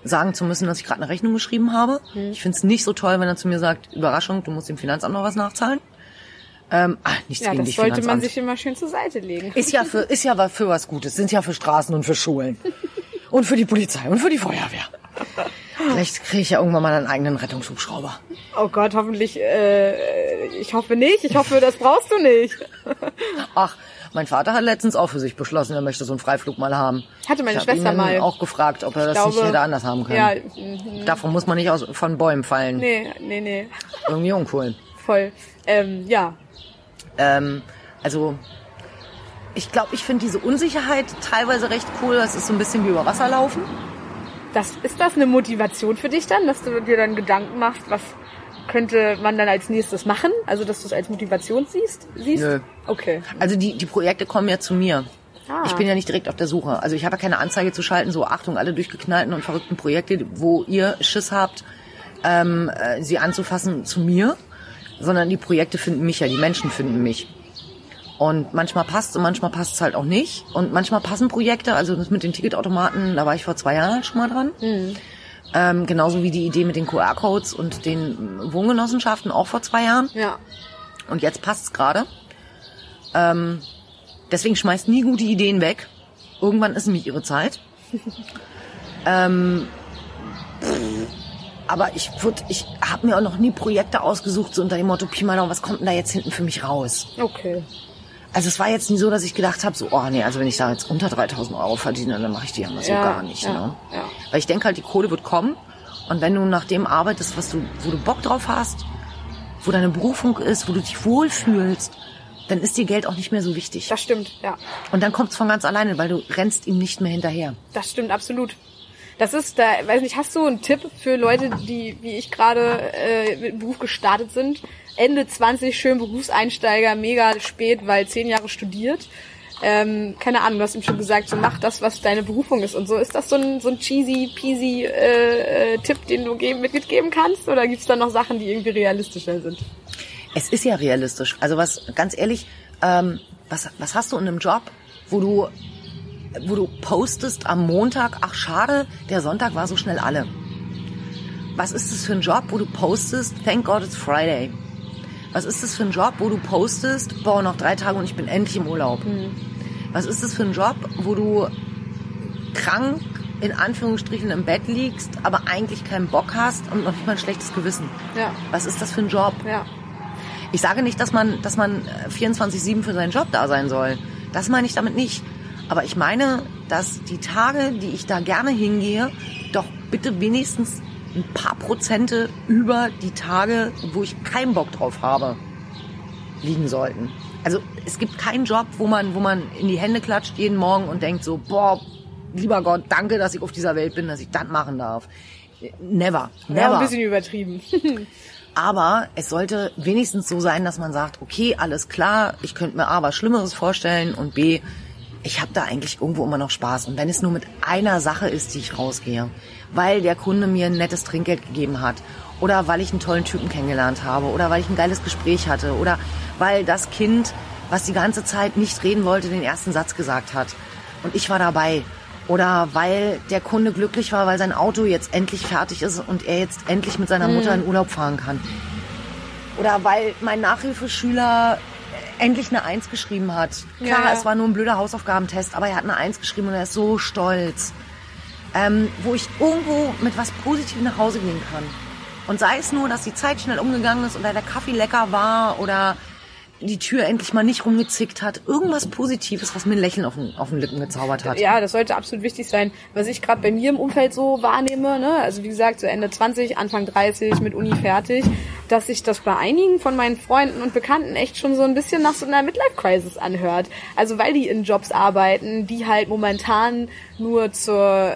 sagen zu müssen, dass ich gerade eine Rechnung geschrieben habe. Mhm. Ich finde es nicht so toll, wenn er zu mir sagt, Überraschung, du musst dem Finanzamt noch was nachzahlen. Nichts gegen dich, Finanzamt. Das sollte man sich immer schön zur Seite legen. Ist ja für was Gutes. Sind ja für Straßen und für Schulen. Und für die Polizei und für die Feuerwehr. Vielleicht kriege ich ja irgendwann mal einen eigenen Rettungshubschrauber. Oh Gott, hoffentlich, ich hoffe nicht. Ich hoffe, das brauchst du nicht. Ach, mein Vater hat letztens auch für sich beschlossen, er möchte so einen Freiflug mal haben. Hatte meine Schwester mal. Ich habe ihn auch gefragt, ob er das nicht hätte anders haben können. Ja, davon muss man nicht von Bäumen fallen. Nee. Irgendwie uncool. Voll. Ja. Also, ich glaube, ich finde diese Unsicherheit teilweise recht cool. Das ist so ein bisschen wie über Wasser laufen. Ist das eine Motivation für dich dann, dass du dir dann Gedanken machst, was könnte man dann als nächstes machen? Also, dass du es als Motivation siehst? Nö. Okay. Also, die Projekte kommen ja zu mir. Ah. Ich bin ja nicht direkt auf der Suche. Also, ich habe ja keine Anzeige zu schalten, so Achtung, alle durchgeknallten und verrückten Projekte, wo ihr Schiss habt, sie anzufassen, zu mir. Sondern die Projekte finden mich ja, die Menschen finden mich. Und manchmal passt und manchmal passt es halt auch nicht. Und manchmal passen Projekte, also das mit den Ticketautomaten, da war ich vor 2 Jahren halt schon mal dran. Mhm. Genauso wie die Idee mit den QR-Codes und den Wohngenossenschaften auch vor 2 Jahren. Ja. Und jetzt passt es gerade. Deswegen schmeißt nie gute Ideen weg. Irgendwann ist nämlich ihre Zeit. Aber ich habe mir auch noch nie Projekte ausgesucht, so unter dem Motto, Pi mal Daumen, was kommt denn da jetzt hinten für mich raus? Okay. Also es war jetzt nicht so, dass ich gedacht habe, so, oh nee, also wenn ich da jetzt unter 3.000 Euro verdiene, dann mache ich die ja so gar nicht. Ja, ne? Ja. Weil ich denke halt, die Kohle wird kommen. Und wenn du nach dem arbeitest, wo du Bock drauf hast, wo deine Berufung ist, wo du dich wohlfühlst, dann ist dir Geld auch nicht mehr so wichtig. Das stimmt, ja. Und dann kommt es von ganz alleine, weil du rennst ihm nicht mehr hinterher. Das stimmt, absolut. Das ist, da weiß nicht, hast du einen Tipp für Leute, die wie ich gerade mit dem Beruf gestartet sind? Ende 20, schön Berufseinsteiger, mega spät, weil 10 Jahre studiert. Keine Ahnung, du hast ihm schon gesagt, so mach das, was deine Berufung ist und so. Ist das so ein cheesy, peasy Tipp, den du mitgeben kannst? Oder gibt's da noch Sachen, die irgendwie realistischer sind? Es ist ja realistisch. Also was, ganz ehrlich, was hast du in einem Job, wo du postest am Montag, ach schade, der Sonntag war so schnell alle. Was ist das für ein Job, wo du postest, thank God it's Friday? Was ist das für ein Job, wo du postest, boah, noch 3 Tage und ich bin endlich im Urlaub? Mhm. Was ist das für ein Job, wo du krank, in Anführungsstrichen, im Bett liegst, aber eigentlich keinen Bock hast und noch nicht mal ein schlechtes Gewissen? Ja. Was ist das für ein Job? Ja. Ich sage nicht, dass man 24/7 für seinen Job da sein soll. Das meine ich damit nicht. Aber ich meine, dass die Tage, die ich da gerne hingehe, doch bitte wenigstens ein paar Prozente über die Tage, wo ich keinen Bock drauf habe, liegen sollten. Also es gibt keinen Job, wo man in die Hände klatscht jeden Morgen und denkt so, boah, lieber Gott, danke, dass ich auf dieser Welt bin, dass ich das machen darf. Never. Ja, ein bisschen übertrieben. Aber es sollte wenigstens so sein, dass man sagt, okay, alles klar, ich könnte mir A, was Schlimmeres vorstellen und B, ich habe da eigentlich irgendwo immer noch Spaß. Und wenn es nur mit einer Sache ist, die ich rausgehe, weil der Kunde mir ein nettes Trinkgeld gegeben hat oder weil ich einen tollen Typen kennengelernt habe oder weil ich ein geiles Gespräch hatte oder weil das Kind, was die ganze Zeit nicht reden wollte, den ersten Satz gesagt hat und ich war dabei oder weil der Kunde glücklich war, weil sein Auto jetzt endlich fertig ist und er jetzt endlich mit seiner Mutter in Urlaub fahren kann oder weil mein Nachhilfeschüler endlich eine 1 geschrieben hat. Klar, ja. Es war nur ein blöder Hausaufgabentest, aber er hat eine 1 geschrieben und er ist so stolz. Wo ich irgendwo mit was Positivem nach Hause gehen kann. Und sei es nur, dass die Zeit schnell umgegangen ist oder der Kaffee lecker war oder die Tür endlich mal nicht rumgezickt hat. Irgendwas Positives, was mir ein Lächeln auf den Lippen gezaubert hat. Ja, das sollte absolut wichtig sein. Was ich gerade bei mir im Umfeld so wahrnehme, ne? Also wie gesagt, so Ende 20, Anfang 30, mit Uni fertig, dass sich das bei einigen von meinen Freunden und Bekannten echt schon so ein bisschen nach so einer Midlife-Crisis anhört. Also weil die in Jobs arbeiten, die halt momentan nur zur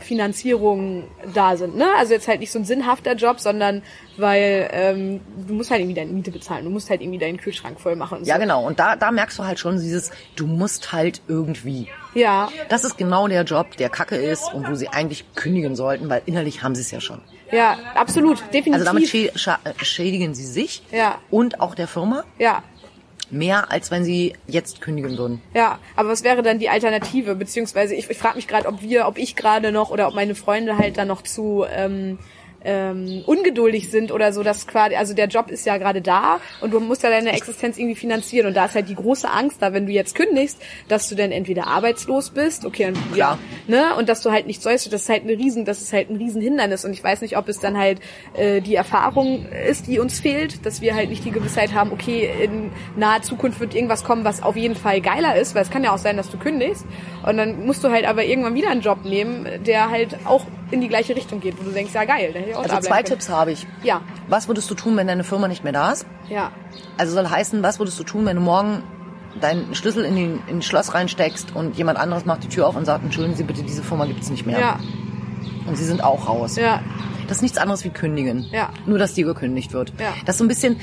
Finanzierung da sind. Ne? Also jetzt halt nicht so ein sinnhafter Job, sondern weil du musst halt irgendwie deine Miete bezahlen, du musst halt irgendwie deinen Kühlschrank voll machen. Und so. Ja, genau. Und da merkst du halt schon dieses, du musst halt irgendwie. Ja. Das ist genau der Job, der Kacke ist und wo sie eigentlich kündigen sollten, weil innerlich haben sie es ja schon. Ja, absolut, definitiv. Also damit schädigen sie sich und auch der Firma. Ja. Mehr, als wenn sie jetzt kündigen würden. Ja, aber was wäre dann die Alternative? Beziehungsweise ich frage mich gerade, ob ich gerade noch oder ob meine Freunde halt dann noch zu ungeduldig sind oder so, dass quasi, also der Job ist ja gerade da und du musst ja deine Existenz irgendwie finanzieren und da ist halt die große Angst da, wenn du jetzt kündigst, dass du dann entweder arbeitslos bist, okay, und, ja, ne, und dass du halt nicht sollst, das ist halt ein Riesenhindernis und ich weiß nicht, ob es dann halt die Erfahrung ist, die uns fehlt, dass wir halt nicht die Gewissheit haben, okay, in naher Zukunft wird irgendwas kommen, was auf jeden Fall geiler ist, weil es kann ja auch sein, dass du kündigst und dann musst du halt aber irgendwann wieder einen Job nehmen, der halt auch in die gleiche Richtung geht, wo du denkst, ja geil, dann also 2 Tipps habe ich. Ja. Was würdest du tun, wenn deine Firma nicht mehr da ist? Ja. Also soll heißen, was würdest du tun, wenn du morgen deinen Schlüssel in den Schloss reinsteckst und jemand anderes macht die Tür auf und sagt, entschuldigen Sie bitte, diese Firma gibt es nicht mehr. Ja. Und Sie sind auch raus. Ja. Das ist nichts anderes wie kündigen. Ja. Nur, dass dir gekündigt wird. Ja. Das ist so ein bisschen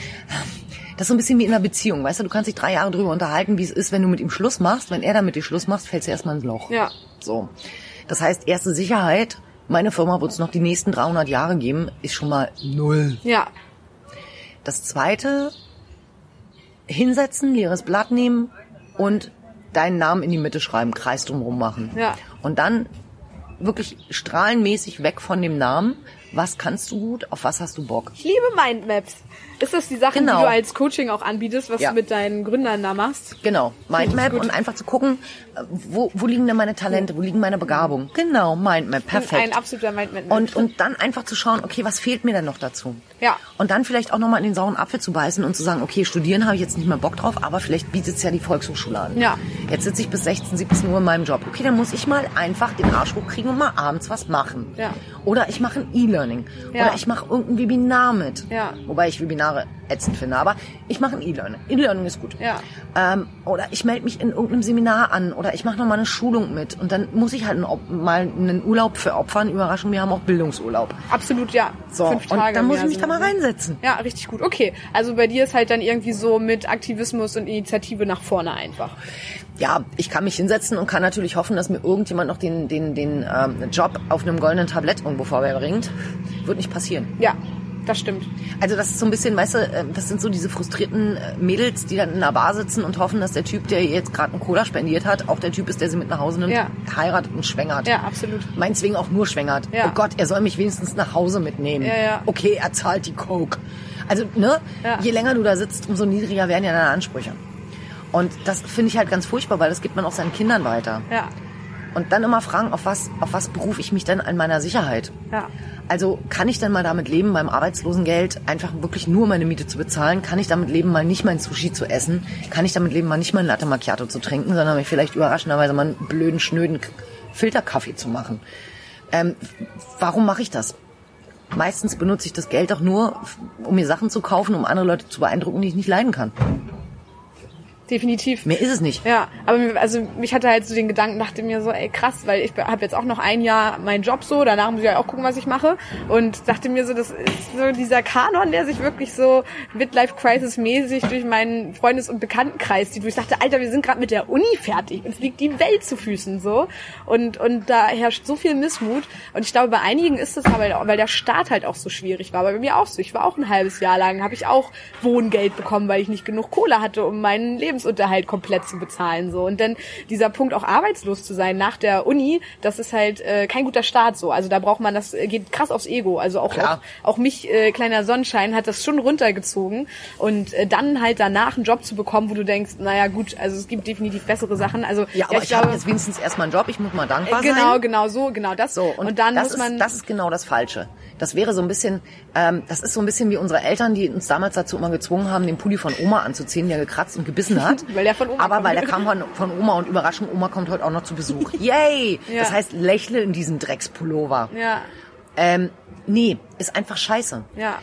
wie in einer Beziehung, weißt du? Du kannst dich 3 Jahre drüber unterhalten, wie es ist, wenn du mit ihm Schluss machst. Wenn er dann mit dir Schluss macht, fällst du erstmal ins Loch. Ja. So. Das heißt, erste Sicherheit. Meine Firma wird es noch die nächsten 300 Jahre geben, ist schon mal 0. Ja. Das zweite, hinsetzen, leeres Blatt nehmen und deinen Namen in die Mitte schreiben, Kreis drumherum machen. Ja. Und dann wirklich strahlenmäßig weg von dem Namen. Was kannst du gut, auf was hast du Bock? Ich liebe Mindmaps. Ist das die Sache, die du als Coaching auch anbietest, was du mit deinen Gründern da machst? Genau, Mindmap und einfach zu gucken, wo liegen denn meine Talente, wo liegen meine Begabungen? Genau, Mindmap, perfekt. Ein absoluter Mindmap. Und dann einfach zu schauen, okay, was fehlt mir denn noch dazu? Ja. Und dann vielleicht auch nochmal in den sauren Apfel zu beißen und zu sagen, okay, studieren habe ich jetzt nicht mehr Bock drauf, aber vielleicht bietet es ja die Volkshochschule an. Ja. Jetzt sitze ich bis 16, 17 Uhr in meinem Job. Okay, dann muss ich mal einfach den Arsch hochkriegen und mal abends was machen. Ja. Oder ich mache ein E-Learning. Ja. Oder ich mache irgendein Webinar mit. Ja. Wobei ich Webinar ätzend finde, aber ich mache ein E-Learning. E-Learning ist gut. Ja. Oder ich melde mich in irgendeinem Seminar an oder ich mache nochmal eine Schulung mit und dann muss ich halt mal einen Urlaub für opfern. Überraschung, wir haben auch Bildungsurlaub. Absolut, ja. So, 5 Tage und dann muss ich mich da mal reinsetzen. Ja, richtig gut. Okay, also bei dir ist halt dann irgendwie so mit Aktivismus und Initiative nach vorne einfach. Ja, ich kann mich hinsetzen und kann natürlich hoffen, dass mir irgendjemand noch den Job auf einem goldenen Tablett irgendwo vorbringt. Wird nicht passieren. Ja. Das stimmt. Also das ist so ein bisschen, weißt du, das sind so diese frustrierten Mädels, die dann in einer Bar sitzen und hoffen, dass der Typ, der jetzt gerade einen Cola spendiert hat, auch der Typ ist, der sie mit nach Hause nimmt, heiratet und schwängert. Ja, absolut. Meinetwegen auch nur schwängert. Ja. Oh Gott, er soll mich wenigstens nach Hause mitnehmen. Ja, ja. Okay, er zahlt die Coke. Also, ne, je länger du da sitzt, umso niedriger werden ja deine Ansprüche. Und das finde ich halt ganz furchtbar, weil das gibt man auch seinen Kindern weiter. Ja. Und dann immer fragen, auf was berufe ich mich denn an meiner Sicherheit? Ja. Also kann ich dann mal damit leben, beim Arbeitslosengeld einfach wirklich nur meine Miete zu bezahlen? Kann ich damit leben, mal nicht mein Sushi zu essen? Kann ich damit leben, mal nicht mein Latte Macchiato zu trinken, sondern mich vielleicht überraschenderweise mal einen blöden, schnöden Filterkaffee zu machen? Warum mache ich das? Meistens benutze ich das Geld doch nur, um mir Sachen zu kaufen, um andere Leute zu beeindrucken, die ich nicht leiden kann. Definitiv. Mehr ist es nicht. Ja, aber mich hatte halt so den Gedanken, dachte mir so, ey krass, weil ich habe jetzt auch noch ein Jahr meinen Job so, danach muss ich ja auch gucken, was ich mache und dachte mir so, das ist so dieser Kanon, der sich wirklich so Midlife-Crisis-mäßig durch meinen Freundes- und Bekanntenkreis zieht, wo ich dachte, Alter, wir sind gerade mit der Uni fertig, uns liegt die Welt zu Füßen so und da herrscht so viel Missmut und ich glaube, bei einigen ist das aber, weil der Start halt auch so schwierig war, bei mir auch so, ich war auch ein halbes Jahr lang, habe ich auch Wohngeld bekommen, weil ich nicht genug Kohle hatte, um meinen Lebensunterhalt komplett zu bezahlen so und dann dieser Punkt auch arbeitslos zu sein nach der Uni, das ist halt kein guter Start so, also da braucht man, das geht krass aufs Ego, also auch mich kleiner Sonnenschein hat das schon runtergezogen und dann halt danach einen Job zu bekommen, wo du denkst, naja gut, also es gibt definitiv bessere Sachen, also ja, aber ich habe jetzt wenigstens erstmal einen Job, ich muss mal dankbar sein. Genau das. Und dann das muss man das ist genau das Falsche. Das wäre so ein bisschen, das ist so ein bisschen wie unsere Eltern, die uns damals dazu immer gezwungen haben, den Pulli von Oma anzuziehen, der gekratzt und gebissen hat. Weil der kam von Oma und Überraschung, Oma kommt heute auch noch zu Besuch. Yay! Ja. Das heißt, lächle in diesen Dreckspullover. Ja. Nee, ist einfach scheiße. Ja.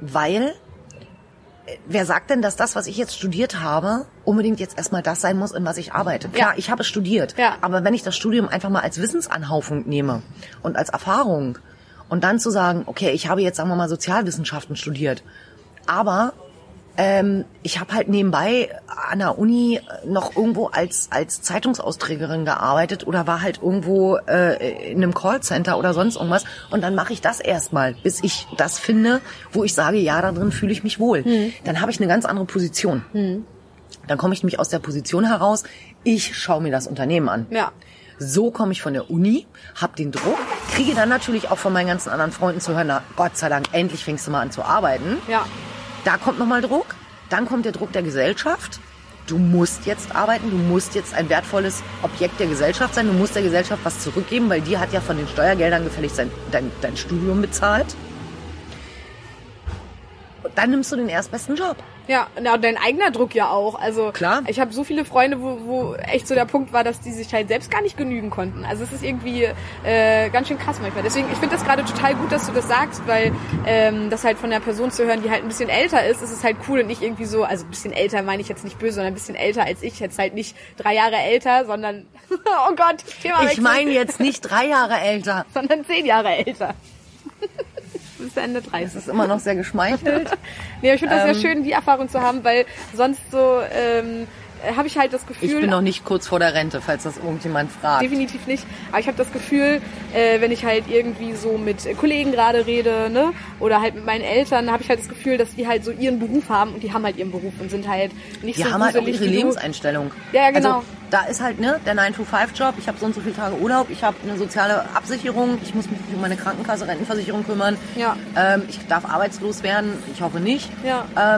Weil wer sagt denn, dass das, was ich jetzt studiert habe, unbedingt jetzt erstmal das sein muss, in was ich arbeite? Klar, ja. Ich habe studiert, ja. Aber wenn ich das Studium einfach mal als Wissensanhaufung nehme und als Erfahrung und dann zu sagen, okay, ich habe jetzt, sagen wir mal, Sozialwissenschaften studiert, aber ich habe halt nebenbei an der Uni noch irgendwo als Zeitungsausträgerin gearbeitet oder war halt irgendwo in einem Callcenter oder sonst irgendwas. Und dann mache ich das erstmal, bis ich das finde, wo ich sage, ja, da drin fühle ich mich wohl. Mhm. Dann habe ich eine ganz andere Position. Mhm. Dann komme ich nämlich aus der Position heraus, ich schaue mir das Unternehmen an. Ja. So komme ich von der Uni, habe den Druck, kriege dann natürlich auch von meinen ganzen anderen Freunden zu hören, na Gott sei Dank, endlich fängst du mal an zu arbeiten. Ja. Da kommt nochmal Druck, dann kommt der Druck der Gesellschaft. Du musst jetzt arbeiten, du musst jetzt ein wertvolles Objekt der Gesellschaft sein, du musst der Gesellschaft was zurückgeben, weil die hat ja von den Steuergeldern gefälligst dein Studium bezahlt. Und dann nimmst du den erstbesten Job. Ja, na, und dein eigener Druck ja auch. Also klar. Ich habe so viele Freunde, wo echt so der Punkt war, dass die sich halt selbst gar nicht genügen konnten. Also es ist irgendwie ganz schön krass manchmal. Deswegen, ich finde das gerade total gut, dass du das sagst, weil das halt von einer Person zu hören, die halt ein bisschen älter ist es halt cool und nicht irgendwie so, also ein bisschen älter meine ich jetzt nicht böse, sondern ein bisschen älter als ich. Jetzt halt nicht 3 Jahre älter, sondern, oh Gott, Thema wechseln. Ich meine jetzt nicht 3 Jahre älter. Sondern 10 Jahre älter. Bis Ende 30. Das ist immer noch sehr geschmeichelt. Nee, ich finde das sehr schön, die Erfahrung zu haben, weil sonst so habe ich halt das Gefühl... Ich bin noch nicht kurz vor der Rente, falls das irgendjemand fragt. Definitiv nicht. Aber ich habe das Gefühl, wenn ich halt irgendwie so mit Kollegen gerade rede, ne, oder halt mit meinen Eltern, habe ich halt das Gefühl, dass die halt so ihren Beruf haben und die haben halt ihren Beruf und sind halt nicht die so... Die haben halt auch ihre Lebenseinstellung. Ja, genau. Also, da ist halt ne der 9-to-5-Job, ich habe so und so viele Tage Urlaub, ich habe eine soziale Absicherung, ich muss mich um meine Krankenkasse, Rentenversicherung kümmern, ja. Ich darf arbeitslos werden, ich hoffe nicht. Ja.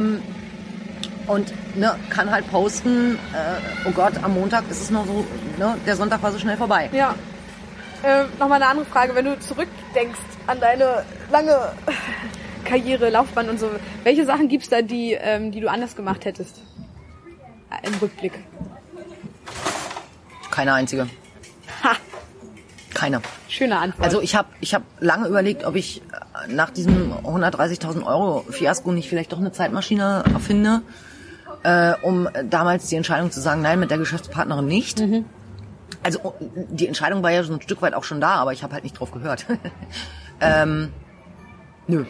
Und ne, kann halt posten, oh Gott, am Montag ist es noch so, ne, der Sonntag war so schnell vorbei. Ja. Nochmal eine andere Frage, wenn du zurückdenkst an deine lange Karriere, Laufbahn und so, welche Sachen gibt's da, die du anders gemacht hättest? Im Rückblick. Keine einzige. Ha! Keine. Schöne Antwort. Also ich hab lange überlegt, ob ich nach diesem 130.000 Euro Fiasko nicht vielleicht doch eine Zeitmaschine erfinde, um damals die Entscheidung zu sagen, nein, mit der Geschäftspartnerin nicht. Mhm. Also die Entscheidung war ja so ein Stück weit auch schon da, aber ich habe halt nicht drauf gehört. Nö.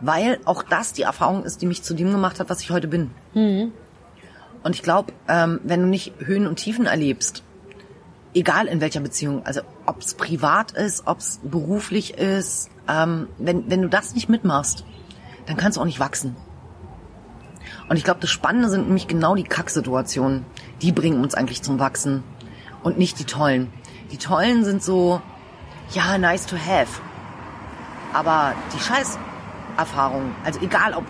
Weil auch das die Erfahrung ist, die mich zu dem gemacht hat, was ich heute bin. Mhm. Und ich glaube, wenn du nicht Höhen und Tiefen erlebst, egal in welcher Beziehung, also ob es privat ist, ob es beruflich ist, wenn du das nicht mitmachst, dann kannst du auch nicht wachsen. Und ich glaube, das Spannende sind nämlich genau die Kacksituationen. Die bringen uns eigentlich zum Wachsen und nicht die Tollen. Die Tollen sind so, ja, nice to have. Aber die Scheißerfahrung, also egal ob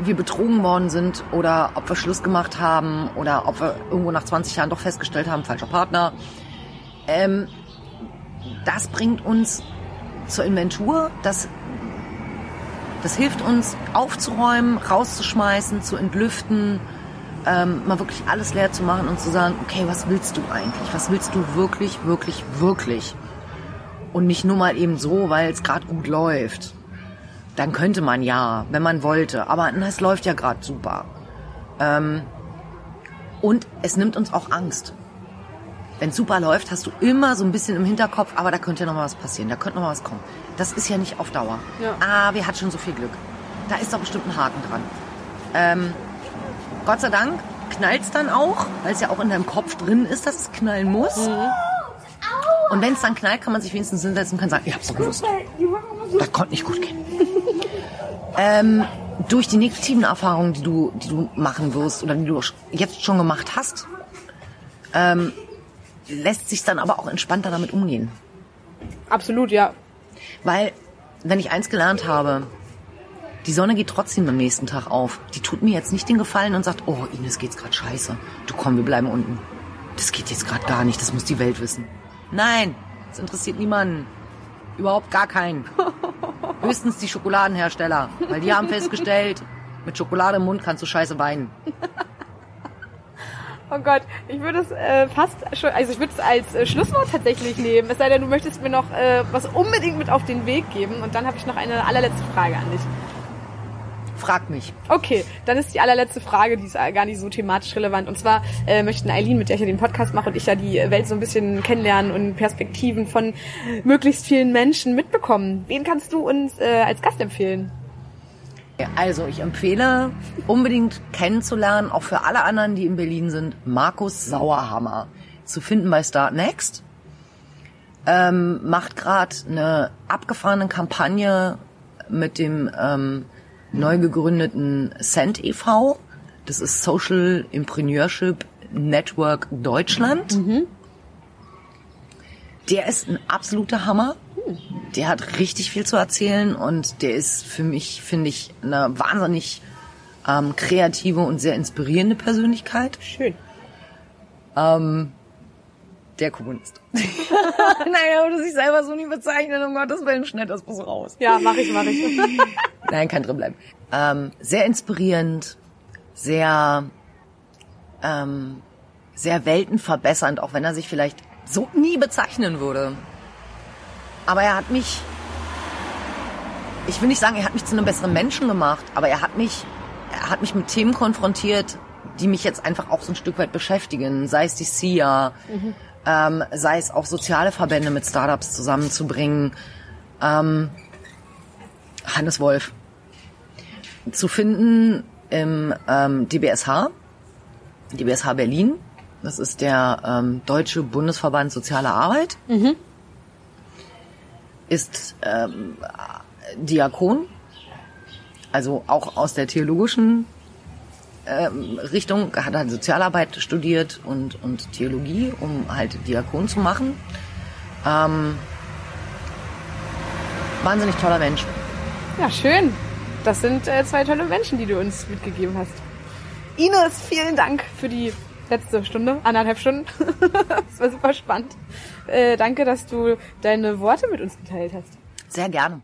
wir betrogen worden sind oder ob wir Schluss gemacht haben oder ob wir irgendwo nach 20 Jahren doch festgestellt haben, falscher Partner. Das bringt uns zur Inventur, das hilft uns aufzuräumen, rauszuschmeißen, zu entlüften, mal wirklich alles leer zu machen und zu sagen, okay, was willst du eigentlich? Was willst du wirklich, wirklich, wirklich? Und nicht nur mal eben so, weil es gerade gut läuft. Dann könnte man ja, wenn man wollte. Aber es läuft ja gerade super. Und es nimmt uns auch Angst. Wenn es super läuft, hast du immer so ein bisschen im Hinterkopf, aber da könnte ja noch mal was passieren, da könnte noch mal was kommen. Das ist ja nicht auf Dauer. Ja. Wir hatten schon so viel Glück. Da ist doch bestimmt ein Haken dran. Gott sei Dank knallt es dann auch, weil es ja auch in deinem Kopf drin ist, dass es knallen muss. Mhm. Und wenn es dann knallt, kann man sich wenigstens hinsetzen und kann sagen, ich hab's doch gewusst. Das konnte nicht gut gehen. Durch die negativen Erfahrungen, die du machen wirst oder die du jetzt schon gemacht hast, lässt sich dann aber auch entspannter damit umgehen. Absolut, ja. Weil, wenn ich eins gelernt habe, die Sonne geht trotzdem am nächsten Tag auf. Die tut mir jetzt nicht den Gefallen und sagt, oh, Ines, geht's gerade scheiße. Du, komm, wir bleiben unten. Das geht jetzt gerade gar nicht, das muss die Welt wissen. Nein, das interessiert niemanden. Überhaupt gar keinen. Höchstens die Schokoladenhersteller. Weil die haben festgestellt, mit Schokolade im Mund kannst du scheiße weinen. Oh Gott, ich würde es fast schon, also ich würde es als Schlusswort tatsächlich nehmen. Es sei denn, du möchtest mir noch was unbedingt mit auf den Weg geben. Und dann habe ich noch eine allerletzte Frage an dich. Frag mich. Okay, dann ist die allerletzte Frage, die ist gar nicht so thematisch relevant. Und zwar möchten Eileen, mit der ich ja den Podcast mache und ich ja die Welt so ein bisschen kennenlernen und Perspektiven von möglichst vielen Menschen mitbekommen. Wen kannst du uns als Gast empfehlen? Also ich empfehle unbedingt kennenzulernen, auch für alle anderen, die in Berlin sind, Markus Sauerhammer. Zu finden bei Start Next. Macht gerade eine abgefahrene Kampagne mit dem neu gegründeten Send e.V. Das ist Social Entrepreneurship Network Deutschland. Mhm. Der ist ein absoluter Hammer. Der hat richtig viel zu erzählen und der ist für mich, finde ich, eine wahnsinnig kreative und sehr inspirierende Persönlichkeit. Schön. Der Kommunist. Naja, würde sich selber so nie bezeichnen, um Gottes Willen, schneid das bloß raus. Ja, mach ich. Nein, kann drin bleiben. Sehr inspirierend, sehr weltenverbessernd, auch wenn er sich vielleicht so nie bezeichnen würde. Aber er hat mich, ich will nicht sagen, er hat mich zu einem besseren Menschen gemacht, aber er hat mich mit Themen konfrontiert, die mich jetzt einfach auch so ein Stück weit beschäftigen. Sei es die SeaYa, sei es auch soziale Verbände mit Startups zusammenzubringen. Hannes Wolf zu finden im DBSH Berlin. Das ist der Deutsche Bundesverband Soziale Arbeit. Mhm. Ist Diakon, also auch aus der theologischen Richtung, hat halt Sozialarbeit studiert und Theologie, um halt Diakon zu machen. Wahnsinnig toller Mensch. Ja, schön. Das sind zwei tolle Menschen, die du uns mitgegeben hast. Ines, vielen Dank für die letzte Stunde, 1,5 Stunden. Das war super spannend. Danke, dass du deine Worte mit uns geteilt hast. Sehr gerne.